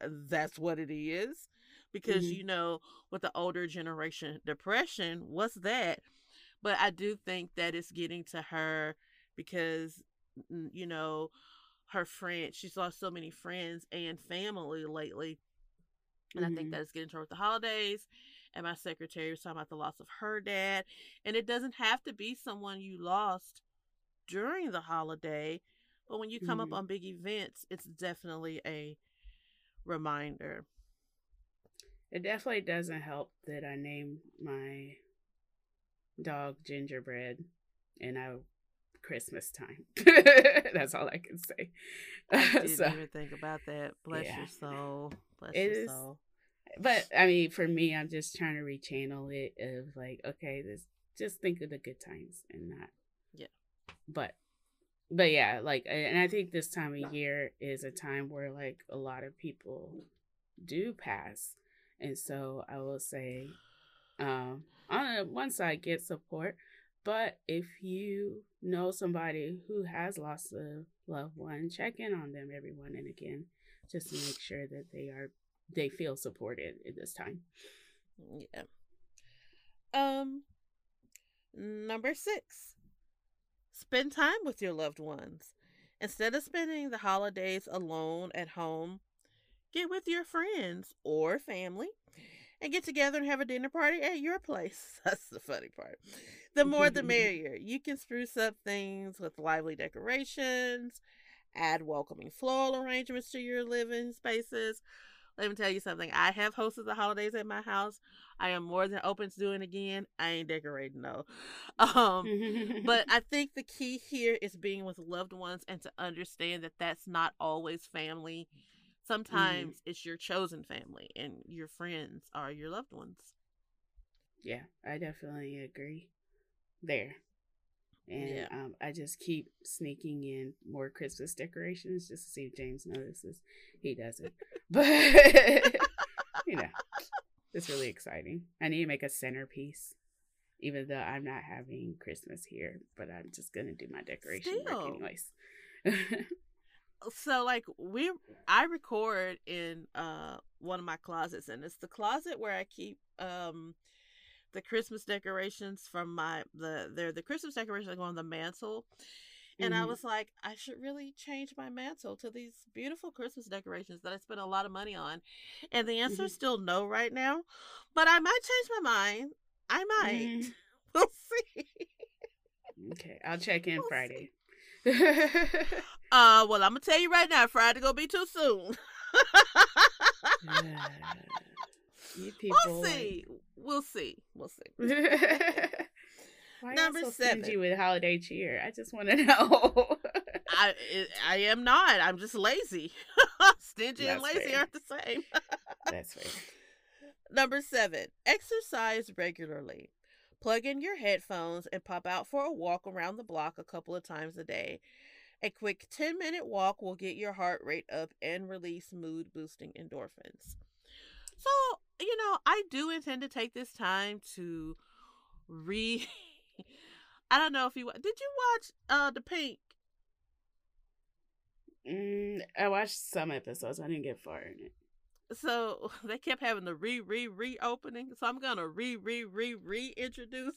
that's what it is. Because, mm-hmm. you know, with the older generation, depression, what's that? But I do think that it's getting to her because, you know, her friends, she's lost so many friends and family lately. And mm-hmm. I think that it's getting to her with the holidays. And my secretary was talking about the loss of her dad. And it doesn't have to be someone you lost during the holiday. But when you come mm-hmm. up on big events, it's definitely a reminder. It definitely doesn't help that I named my dog Gingerbread, and I Christmas time. That's all I can say. I didn't so, even think about that. Bless yeah. your soul. Bless it your is, soul. But I mean, for me, I'm just trying to rechannel it of like, okay, this just think of the good times and not. Yeah. But, but yeah, like, and I think this time of year is a time where like a lot of people do pass, and so I will say, um, on one side, get support. But if you know somebody who has lost a loved one, check in on them every now and again, just to make sure that they are they feel supported at this time. Yeah. Um. Number six, spend time with your loved ones. Instead of spending the holidays alone at home, get with your friends or family and get together and have a dinner party at your place. That's the funny part. The more the merrier. You can spruce up things with lively decorations, add welcoming floral arrangements to your living spaces. Let me tell you something. I have hosted the holidays at my house. I am more than open to doing it again. I ain't decorating, no. Um, but I think the key here is being with loved ones and to understand that that's not always family. Sometimes mm. it's your chosen family and your friends are your loved ones. Yeah, I definitely agree there. And yeah. um, I just keep sneaking in more Christmas decorations just to see if James notices. He doesn't. But, you know, it's really exciting. I need to make a centerpiece, even though I'm not having Christmas here. But I'm just going to do my decoration Still. work anyways. So, like, we, I record in uh one of my closets. And it's the closet where I keep... um. the Christmas decorations from my the they're the Christmas decorations that go on the mantle, and mm-hmm. I was like, I should really change my mantle to these beautiful Christmas decorations that I spent a lot of money on, and the answer is mm-hmm. still no right now, but I might change my mind. I might. Mm-hmm. We'll see. Okay, I'll check in we'll Friday. uh, well, I'm gonna tell you right now, Friday gonna be too soon. uh... You people. We'll see. We'll see. We'll see. Why Number so seven. Stingy with holiday cheer? I just want to know. I I am not. I'm just lazy. Stingy That's and lazy fair. aren't the same. That's fair. Number seven. Exercise regularly. Plug in your headphones and pop out for a walk around the block a couple of times a day. A quick ten-minute walk will get your heart rate up and release mood-boosting endorphins. So, you know, I do intend to take this time to re... I don't know if you... Wa- Did you watch uh, The Pink? Mm, I watched some episodes. I didn't get far in it. So, they kept having the re-re-reopening. So, I'm going to re-re-re-reintroduce.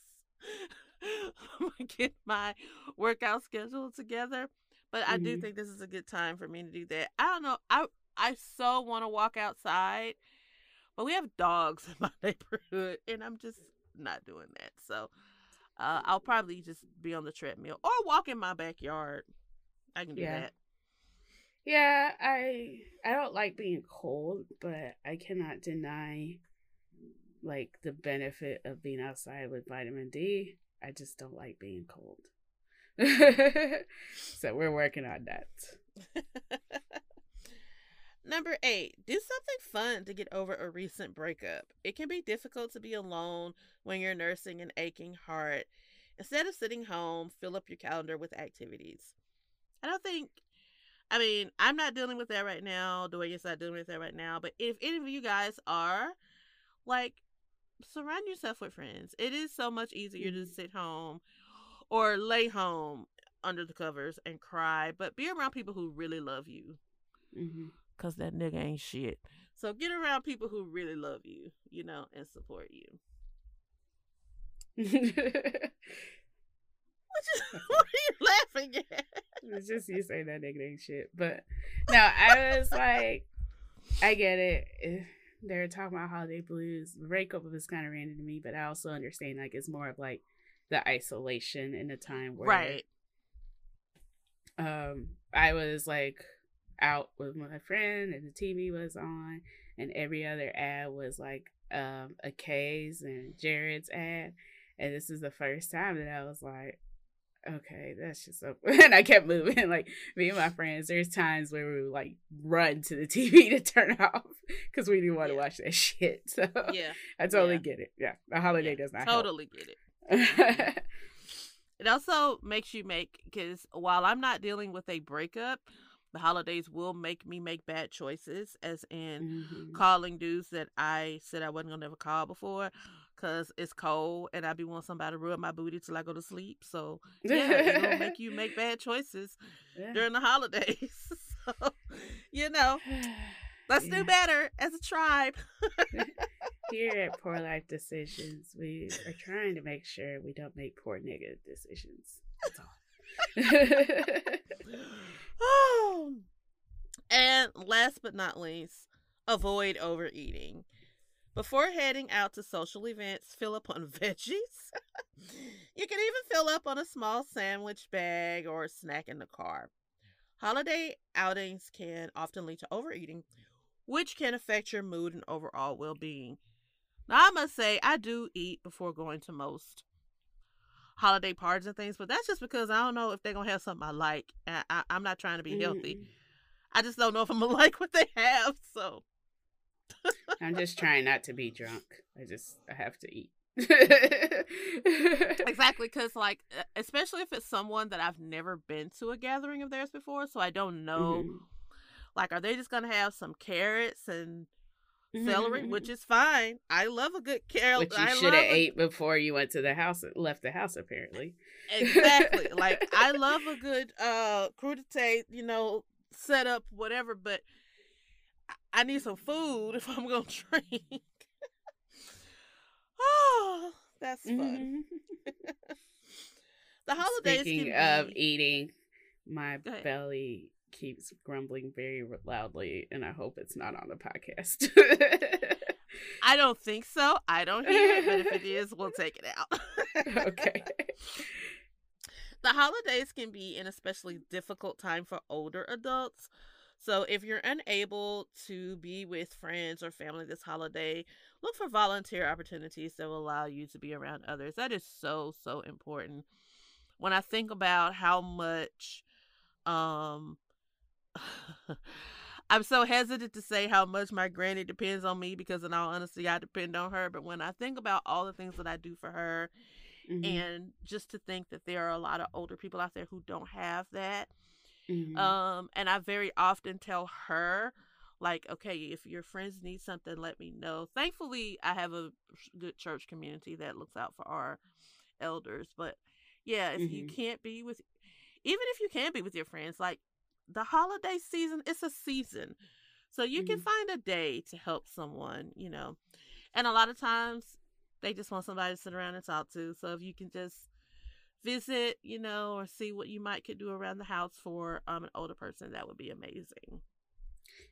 Get my workout schedule together. But I mm-hmm. do think this is a good time for me to do that. I don't know. I, I so want to walk outside. But we have dogs in my neighborhood, and I'm just not doing that. So uh, I'll probably just be on the treadmill or walk in my backyard. I can do yeah. that. Yeah, I I don't like being cold, but I cannot deny like the benefit of being outside with vitamin D. I just don't like being cold. So we're working on that. Number eight, do something fun to get over a recent breakup. It can be difficult to be alone when you're nursing an aching heart. Instead of sitting home, fill up your calendar with activities. I don't think, I mean, I'm not dealing with that right now. Doyen's not dealing with that right now. But if any of you guys are, like, surround yourself with friends. It is so much easier mm-hmm. to sit home or lay home under the covers and cry. But be around people who really love you. Mm-hmm. Because that nigga ain't shit. So get around people who really love you, you know, and support you. What, you what are you laughing at? It's just you saying that nigga ain't shit. But no, I was like, I get it. They're talking about holiday blues. Breakup is kind of random to me, but I also understand like it's more of like the isolation in the time where right. um, I was like out with my friend and the T V was on and every other ad was like um a K's and Jared's ad, and this is the first time that I was like, okay, that's just so. And I kept moving. Like, me and my friends, there's times where we would like run to the T V to turn off because we didn't want to yeah. watch that shit. So yeah, I totally yeah. get it. Yeah, a holiday yeah. does not totally help. Get it. It also makes you make, because while I'm not dealing with a breakup, the holidays will make me make bad choices, as in mm-hmm. calling dudes that I said I wasn't going to ever call before because it's cold and I be wanting somebody to rub my booty till I go to sleep. So, yeah, it'll make you make bad choices yeah. during the holidays. So, you know, let's yeah. do better as a tribe. Here at Poor Life Decisions, we are trying to make sure we don't make poor negative decisions. That's all. Oh. And last but not least, avoid overeating. Before heading out to social events, fill up on veggies. You can even fill up on a small sandwich bag or a snack in the car. Holiday outings can often lead to overeating, which can affect your mood and overall well-being. Now, I must say, I do eat before going to most holiday parties and things, but that's just because I don't know if they're gonna have something I like. I, I, I'm not trying to be healthy. Mm. I just don't know if I'm gonna like what they have. So I'm just trying not to be drunk. I just I have to eat. Exactly, because like, especially if it's someone that I've never been to a gathering of theirs before, so I don't know. Mm-hmm. Like, are they just gonna have some carrots and celery, which is fine. I love a good carrot. Which you I should have a... ate before you went to the house, left the house, apparently. Exactly. Like, I love a good uh, crudité, you know, setup, whatever, but I need some food if I'm going to drink. Oh, that's fun. Mm-hmm. The holidays. Speaking of be... eating, my belly keeps grumbling very loudly, and I hope it's not on the podcast. I don't think so. I don't hear it, but if it is, we'll take it out. Okay. The holidays can be an especially difficult time for older adults. So if you're unable to be with friends or family this holiday, look for volunteer opportunities that will allow you to be around others. That is so, so important. When I think about how much um I'm so hesitant to say how much my granny depends on me, because in all honesty, I depend on her. But when I think about all the things that I do for her, mm-hmm. and just to think that there are a lot of older people out there who don't have that. Mm-hmm. Um, and I very often tell her, like, okay, if your friends need something, let me know. Thankfully, I have a good church community that looks out for our elders. But yeah, if mm-hmm. you can't be with, even if you can be with your friends, like, the holiday season, it's a season. So you mm-hmm. can find a day to help someone, you know. And a lot of times they just want somebody to sit around and talk to. So if you can just visit, you know, or see what you might could do around the house for um, an older person, that would be amazing.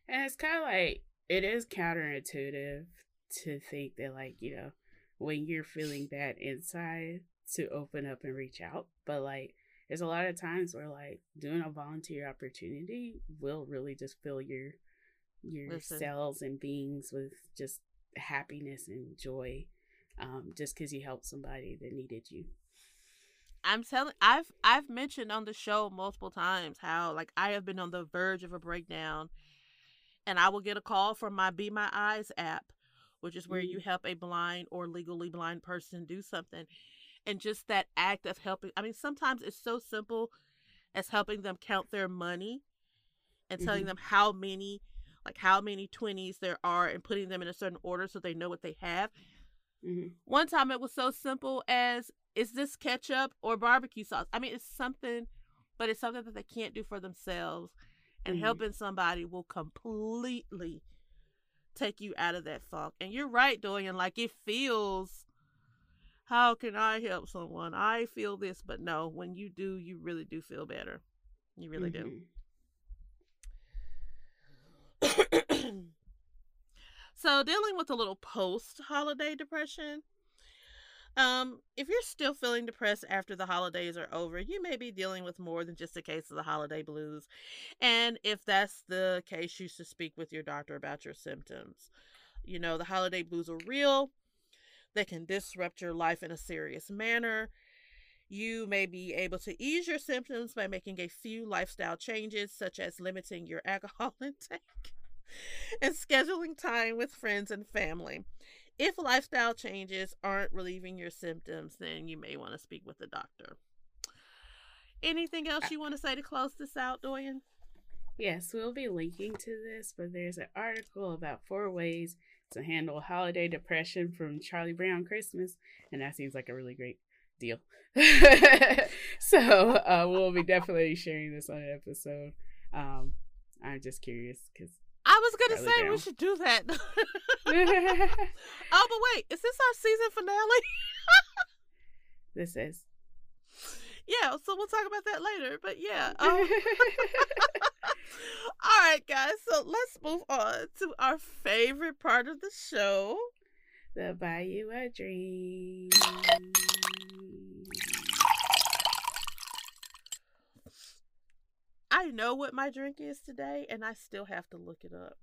And it's kind of like, it is counterintuitive to think that, like, you know, when you're feeling bad inside, to open up and reach out. But like, there's a lot of times where, like, doing a volunteer opportunity will really just fill your your Listen. cells and beings with just happiness and joy, um, just because you helped somebody that needed you. I'm telling, I've I've mentioned on the show multiple times how, like, I have been on the verge of a breakdown, and I will get a call from my Be My Eyes app, which is where mm-hmm. you help a blind or legally blind person do something. And just that act of helping. I mean, sometimes it's so simple as helping them count their money and telling mm-hmm. them how many, like how many twenties there are, and putting them in a certain order so they know what they have. Mm-hmm. One time it was so simple as, is this ketchup or barbecue sauce? I mean, it's something, but it's something that they can't do for themselves. And mm-hmm. helping somebody will completely take you out of that funk. And you're right, Doyen. Like, it feels, how can I help someone? I feel this. But no, when you do, you really do feel better. You really mm-hmm. do. So, dealing with a little post-holiday depression. Um, if you're still feeling depressed after the holidays are over, you may be dealing with more than just a case of the holiday blues. And if that's the case, you should speak with your doctor about your symptoms. You know, the holiday blues are real. They can disrupt your life in a serious manner. You may be able to ease your symptoms by making a few lifestyle changes, such as limiting your alcohol intake and scheduling time with friends and family. If lifestyle changes aren't relieving your symptoms, then you may want to speak with a doctor. Anything else you want to say to close this out, Doyen? Yes, we'll be linking to this, but there's an article about four ways to handle holiday depression from Charlie Brown Christmas, and that seems like a really great deal. So uh, we'll be definitely sharing this on an episode. Um, I'm just curious because I was gonna Charlie say Brown. We should do that. Oh, but wait, is this our season finale? This is. Yeah, so we'll talk about that later. But yeah. Um... All right, guys. So let's move on to our favorite part of the show. The Buy You a Dream. I know what my drink is today, and I still have to look it up.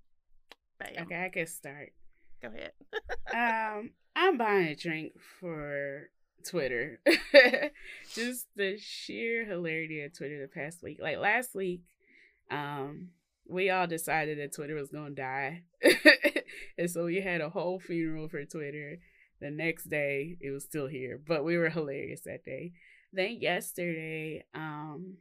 Bam. Okay, I can start. Go ahead. um, I'm buying a drink for Twitter. Just the sheer hilarity of Twitter the past week. Like last week, um, we all decided that Twitter was gonna die, and so we had a whole funeral for Twitter. The next day, it was still here, but we were hilarious that day. Then yesterday, um,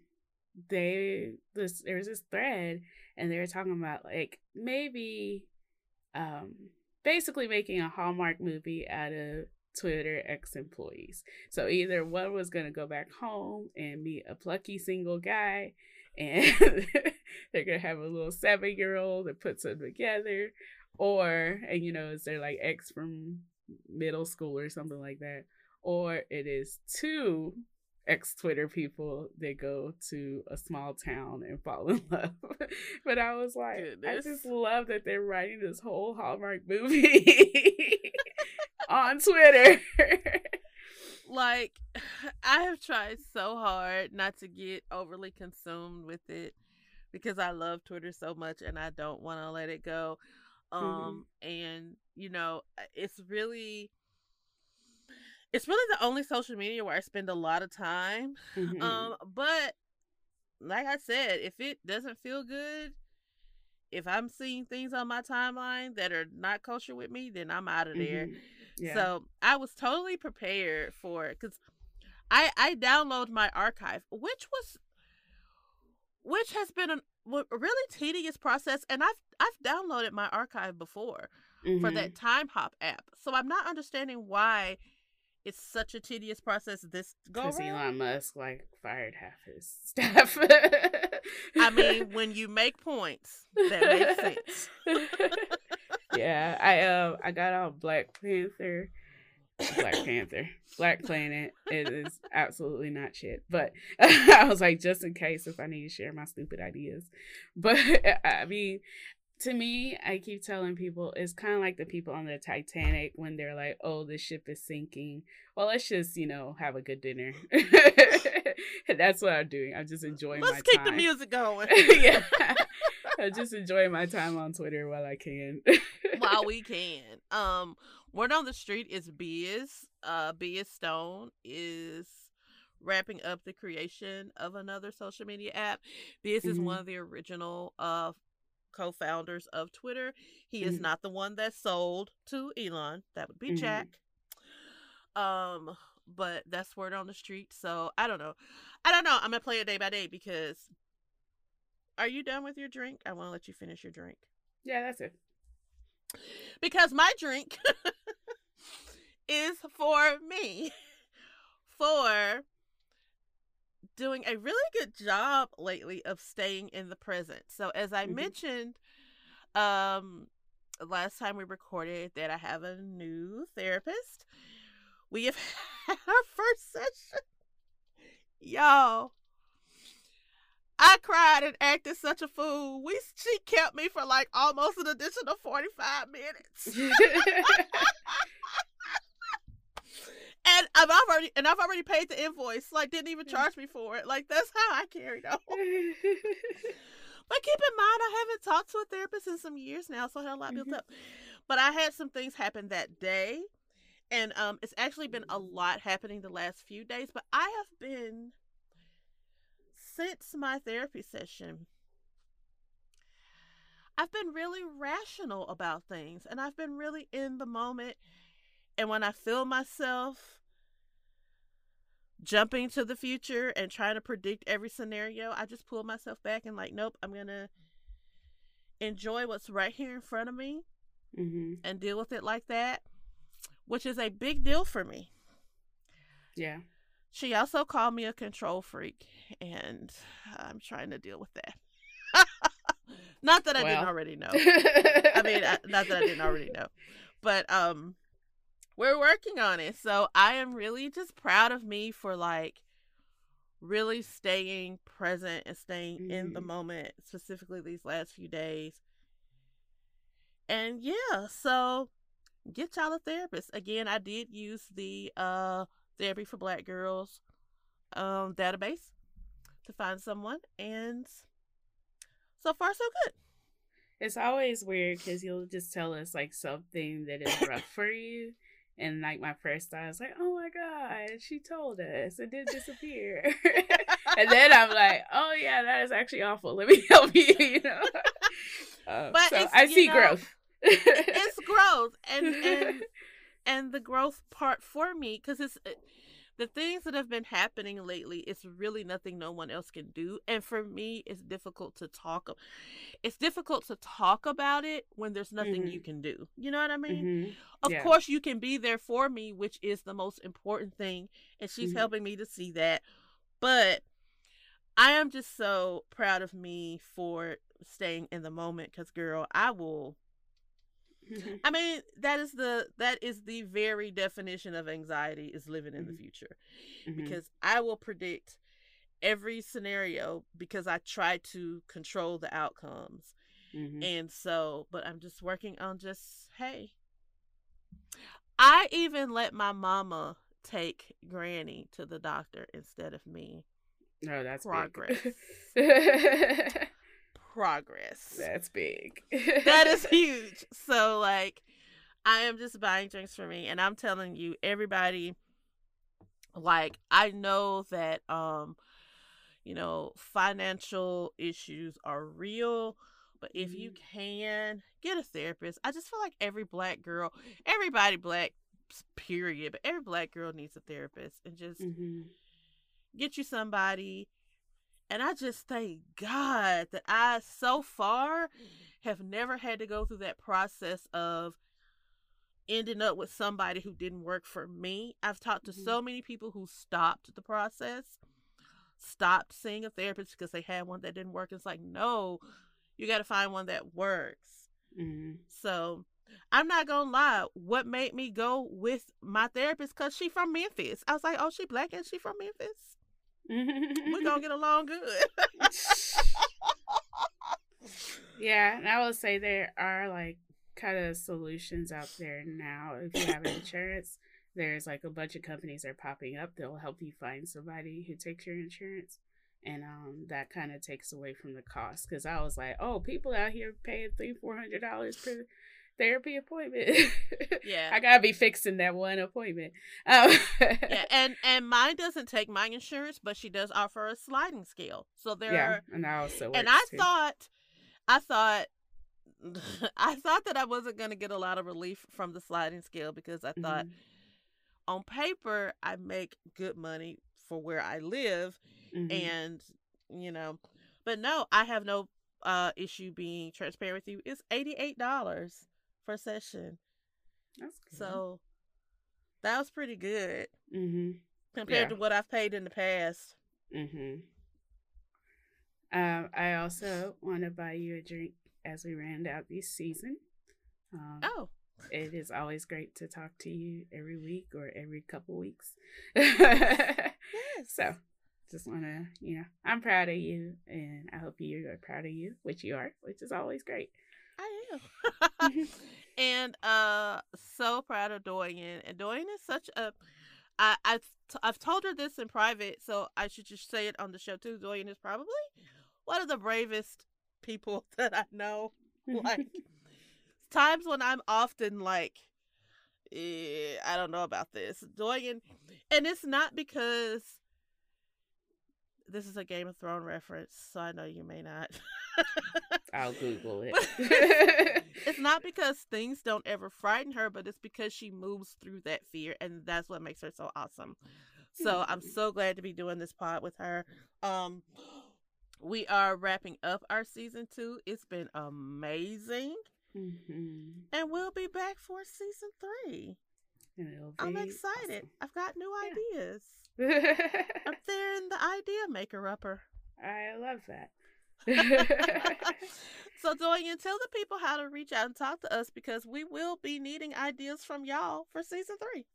they this there was this thread, and they were talking about like maybe, um, basically making a Hallmark movie out of Twitter ex-employees. So either one was going to go back home and meet a plucky single guy, and they're going to have a little seven-year-old that puts them together, or, and you know, is there like ex from middle school or something like that, or it is two ex-Twitter people that go to a small town and fall in love. But I was like, goodness. I just love that they're writing this whole Hallmark movie on Twitter. Like, I have tried so hard not to get overly consumed with it because I love Twitter so much and I don't want to let it go. Um, mm-hmm. And, you know, it's really, it's really the only social media where I spend a lot of time. Mm-hmm. Um, but like I said, if it doesn't feel good, if I'm seeing things on my timeline that are not kosher with me, then I'm out of there. Mm-hmm. Yeah. So I was totally prepared for it because I I download my archive, which was which has been a really tedious process, and I've I've downloaded my archive before mm-hmm. for that Time Hop app, so I'm not understanding why it's such a tedious process this go around. Because Elon Musk like fired half his staff. I mean, when you make points, that makes sense. Yeah, I um I got on Black Panther, Black Panther, Black Planet. It is absolutely not shit, but I was like, just in case if I need to share my stupid ideas. But I mean, to me, I keep telling people it's kind of like the people on the Titanic when they're like, "Oh, the ship is sinking. Well, let's just you know have a good dinner." That's what I'm doing. I'm just enjoying let's my time. Let's keep the music going. Yeah. I just enjoy my time on Twitter while I can. While we can. Um, word on the street is Biz. Uh, Biz Stone is wrapping up the creation of another social media app. Biz mm-hmm. is one of the original uh, co-founders of Twitter. He mm-hmm. is not the one that sold to Elon. That would be mm-hmm. Jack. Um, but that's word on the street. So I don't know. I don't know. I'm going to play it day by day because... Are you done with your drink? I want to let you finish your drink. Yeah, that's it. Because my drink is for me for doing a really good job lately of staying in the present. So as I mm-hmm. mentioned um, last time we recorded that I have a new therapist. We have had our first session. Y'all. I cried and acted such a fool. We she kept me for like almost an additional forty-five minutes. and I've already and I've already paid the invoice. Like didn't even charge me for it. Like that's how I carried on. But keep in mind I haven't talked to a therapist in some years now, so I had a lot mm-hmm. built up. But I had some things happen that day And um, it's actually been a lot happening the last few days, but I have been, since my therapy session, I've been really rational about things, and I've been really in the moment. And when I feel myself jumping to the future and trying to predict every scenario, I just pull myself back and like, nope, I'm going to enjoy what's right here in front of me mm-hmm. and deal with it like that, which is a big deal for me. Yeah. She also called me a control freak, and I'm trying to deal with that. Not that I well. didn't already know. I mean, I, not that I didn't already know. But um, we're working on it. So I am really just proud of me for like really staying present and staying mm-hmm. in the moment, specifically these last few days. And yeah, so get y'all a therapist. Again, I did use the uh, Therapy for Black Girls um, database to find someone, and so far so good. It's always weird because you'll just tell us like something that is rough for you, and like my first thought is like, oh my god, she told us, it did disappear. And then I'm like, oh yeah, that is actually awful, let me help you, you know. Um, but so I see know, growth. It's growth, and, and and the growth part for me, because it's the things that have been happening lately, it's really nothing no one else can do. And for me, it's difficult to talk. It's difficult to talk about it when there's nothing mm-hmm. you can do. You know what I mean? Mm-hmm. Of yeah. course, you can be there for me, which is the most important thing. And she's mm-hmm. helping me to see that. But I am just so proud of me for staying in the moment, because, girl, I will... I mean, that is the that is the very definition of anxiety, is living in mm-hmm. the future, mm-hmm. because I will predict every scenario because I try to control the outcomes. Mm-hmm. And so, but I'm just working on just, hey, I even let my mama take Granny to the doctor instead of me. No, that's progress. Big. Progress. That's big. That is huge. So like, I am just buying drinks for me, and I'm telling you, everybody, like, I know that um you know, financial issues are real, but if you can get a therapist, I just feel like every black girl, everybody black period, but every black girl needs a therapist, and just mm-hmm. get you somebody. And I just thank God that I, so far, have never had to go through that process of ending up with somebody who didn't work for me. I've talked to mm-hmm. so many people who stopped the process, stopped seeing a therapist because they had one that didn't work. It's like, no, you got to find one that works. Mm-hmm. So I'm not going to lie. What made me go with my therapist, because she from Memphis. I was like, oh, she black and she from Memphis? We're gonna get along good. Yeah, and I will say there are like kind of solutions out there now. If you have insurance, there's like a bunch of companies that are popping up that will help you find somebody who takes your insurance, and um that kind of takes away from the cost, because I was like, oh, people out here paying three four hundred dollars per therapy appointment. Yeah, I gotta be fixing that one appointment. Um, yeah, and and mine doesn't take my insurance, but she does offer a sliding scale. So there yeah, are, and I also and I too. thought, I thought, I thought that I wasn't gonna get a lot of relief from the sliding scale, because I thought, mm-hmm. on paper, I make good money for where I live, mm-hmm. and you know, but no, I have no uh issue being transparent with you. It's eighty-eight dollars per session. That's good. So that was pretty good mm-hmm. compared yeah. to what I've paid in the past. Mm-hmm. Um, I also want to buy you a drink as we round out this season. Um, oh, it is always great to talk to you every week or every couple weeks. Yes. So just want to, you know, I'm proud of you, and I hope you are proud of you, which you are, which is always great. I am. And uh, so proud of Doyen. And Doyen is such a, I, I've, t- I've told her this in private, so I should just say it on the show too. Doyen is probably one of the bravest people that I know. Like, times when I'm often like, eh, I don't know about this. Doyen, and it's not because this is a Game of Thrones reference, so I know you may not. I'll Google it. It's not because things don't ever frighten her, but it's because she moves through that fear, and that's what makes her so awesome. So I'm so glad to be doing this pod with her. Um, we are wrapping up our season two. It's been amazing. Mm-hmm. And we'll be back for season three. I'm excited. Awesome. I've got new yeah. ideas. I'm there in the idea maker-upper. I love that. So, Doyen, tell the people how to reach out and talk to us, because we will be needing ideas from y'all for season three.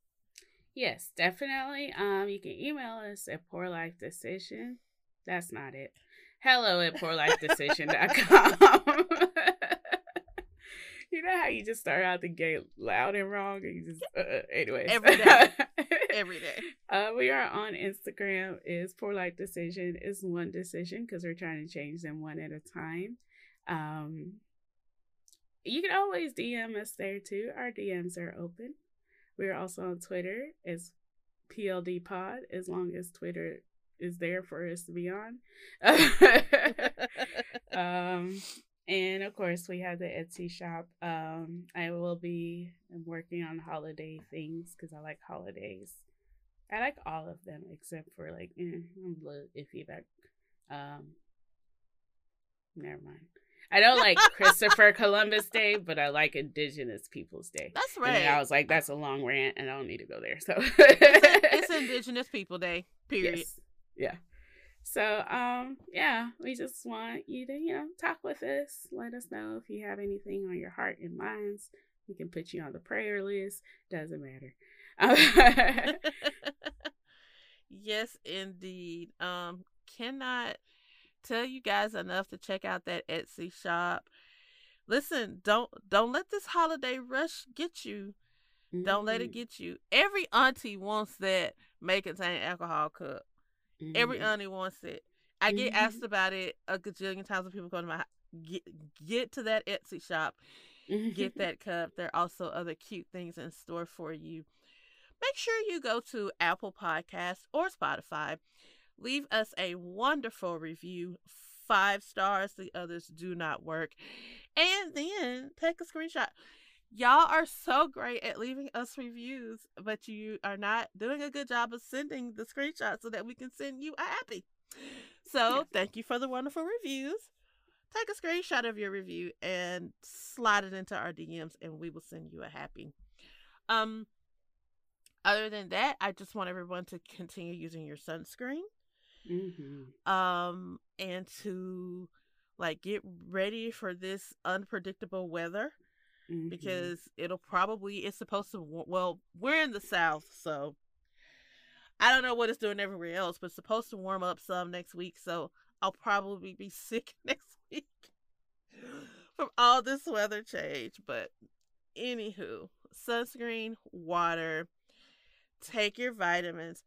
Yes, definitely. Um, you can email us at Poor Life Decision. That's not it. Hello at poor life decision dot com. You know how you just start out the gate loud and wrong, and you just uh, anyways. Every day. Every day. Uh, we are on Instagram. Is Poor Life Decision is one decision, because we're trying to change them one at a time. Um, you can always D M us there too. Our D Ms are open. We are also on Twitter as P L D Pod, as long as Twitter is there for us to be on. um, and of course, we have the Etsy shop. Um, I will be working on holiday things because I like holidays. I like all of them except for like eh, I'm a little iffy about. Um, never mind. I don't like Christopher Columbus Day, but I like Indigenous Peoples Day. That's right. And I was like, that's a long rant, and I don't need to go there. So it's, it's Indigenous People Day. Period. Yes. Yeah. So, um, yeah, we just want you to, you know, talk with us. Let us know if you have anything on your heart and minds. We can put you on the prayer list. Doesn't matter. Yes, indeed. Um, cannot tell you guys enough to check out that Etsy shop. Listen, don't don't let this holiday rush get you. Mm-hmm. Don't let it get you. Every auntie wants that may contain alcohol cup. Mm-hmm. Every auntie wants it. I mm-hmm. get asked about it a gajillion times when people go to my get get to that Etsy shop. Mm-hmm. Get that cup. There are also other cute things in store for you. Make sure you go to Apple Podcasts or Spotify. Leave us a wonderful review, five stars. The others do not work. And then take a screenshot. Y'all are so great at leaving us reviews, but you are not doing a good job of sending the screenshots so that we can send you a happy. So yeah. Thank you for the wonderful reviews. Take a screenshot of your review and slide it into our D Ms, and we will send you a happy. Um. Other than that, I just want everyone to continue using your sunscreen. Mm-hmm. Um, and to like get ready for this unpredictable weather, mm-hmm. because it'll probably it's supposed to well we're in the South, so I don't know what it's doing everywhere else, but it's supposed to warm up some next week, so I'll probably be sick next week from all this weather change. But anywho, sunscreen, water, take your vitamins,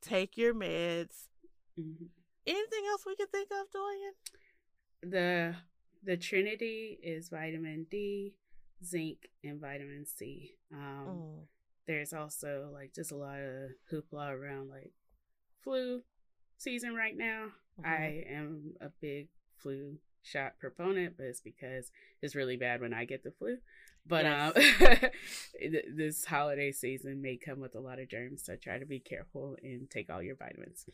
take your meds. Mm-hmm. Anything else we can think of, Doyen? The the Trinity is vitamin D, zinc, and vitamin C. Um, oh. There's also like just a lot of hoopla around like flu season right now. Mm-hmm. I am a big flu shot proponent, but it's because it's really bad when I get the flu. But yes. um, this holiday season may come with a lot of germs, so try to be careful and take all your vitamins.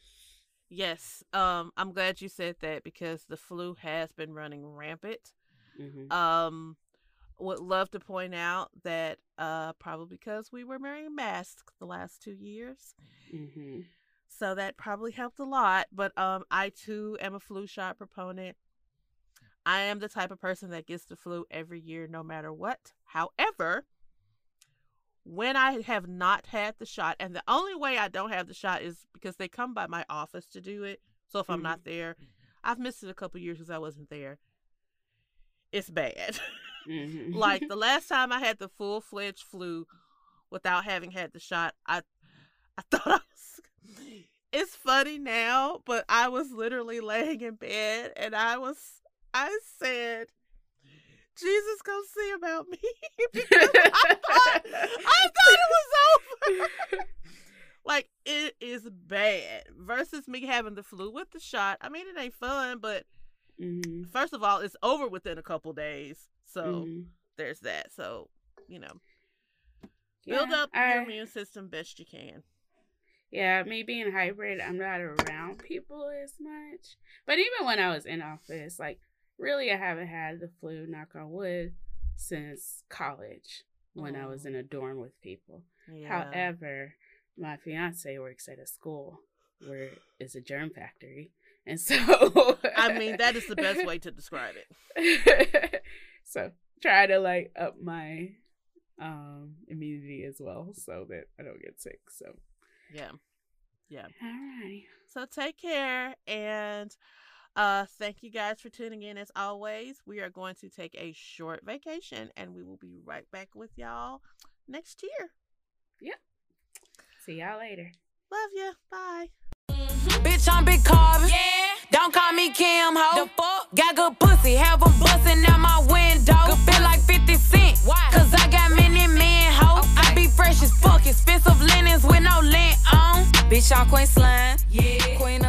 Yes, um, I'm glad you said that, because the flu has been running rampant. Mm-hmm. Um, would love to point out that uh, probably because we were wearing masks the last two years, mm-hmm. so that probably helped a lot. But um, I too am a flu shot proponent. I am the type of person that gets the flu every year, no matter what. However, when I have not had the shot, and the only way I don't have the shot is because they come by my office to do it. So if I'm mm-hmm. not there, I've missed it a couple years because I wasn't there. It's bad. Mm-hmm. Like the last time I had the full-fledged flu without having had the shot, I I thought I was... It's funny now, but I was literally laying in bed and I was... I said, Jesus come see about me. Because I thought I thought it was over. Like, it is bad. Versus me having the flu with the shot. I mean, it ain't fun, but mm-hmm. first of all, it's over within a couple days. So mm-hmm. there's that. So, you know. Build yeah, up I, your immune system best you can. Yeah, me being hybrid, I'm not around people as much. But even when I was in office, like, really, I haven't had the flu, knock on wood, since college when mm. I was in a dorm with people. Yeah. However, my fiance works at a school where it's a germ factory. And so... I mean, that is the best way to describe it. So, try to, like, up my... um immunity as well so that I don't get sick. So yeah yeah all right, so take care, and uh thank you guys for tuning in. As always, we are going to take a short vacation and we will be right back with y'all next year. Yep. See y'all later. Love you. Bye. Mm-hmm. Bitch, I'm Big Carvin. Yeah. Don't call me Kim Ho. The fuck? Got good pussy, have them bustin' out my window. Could feel like fifty cent. Why? Cause I got many men, ho. Okay. I be fresh as fuck, expensive linens with no lint on. Bitch, y'all queen slime. Yeah. Queen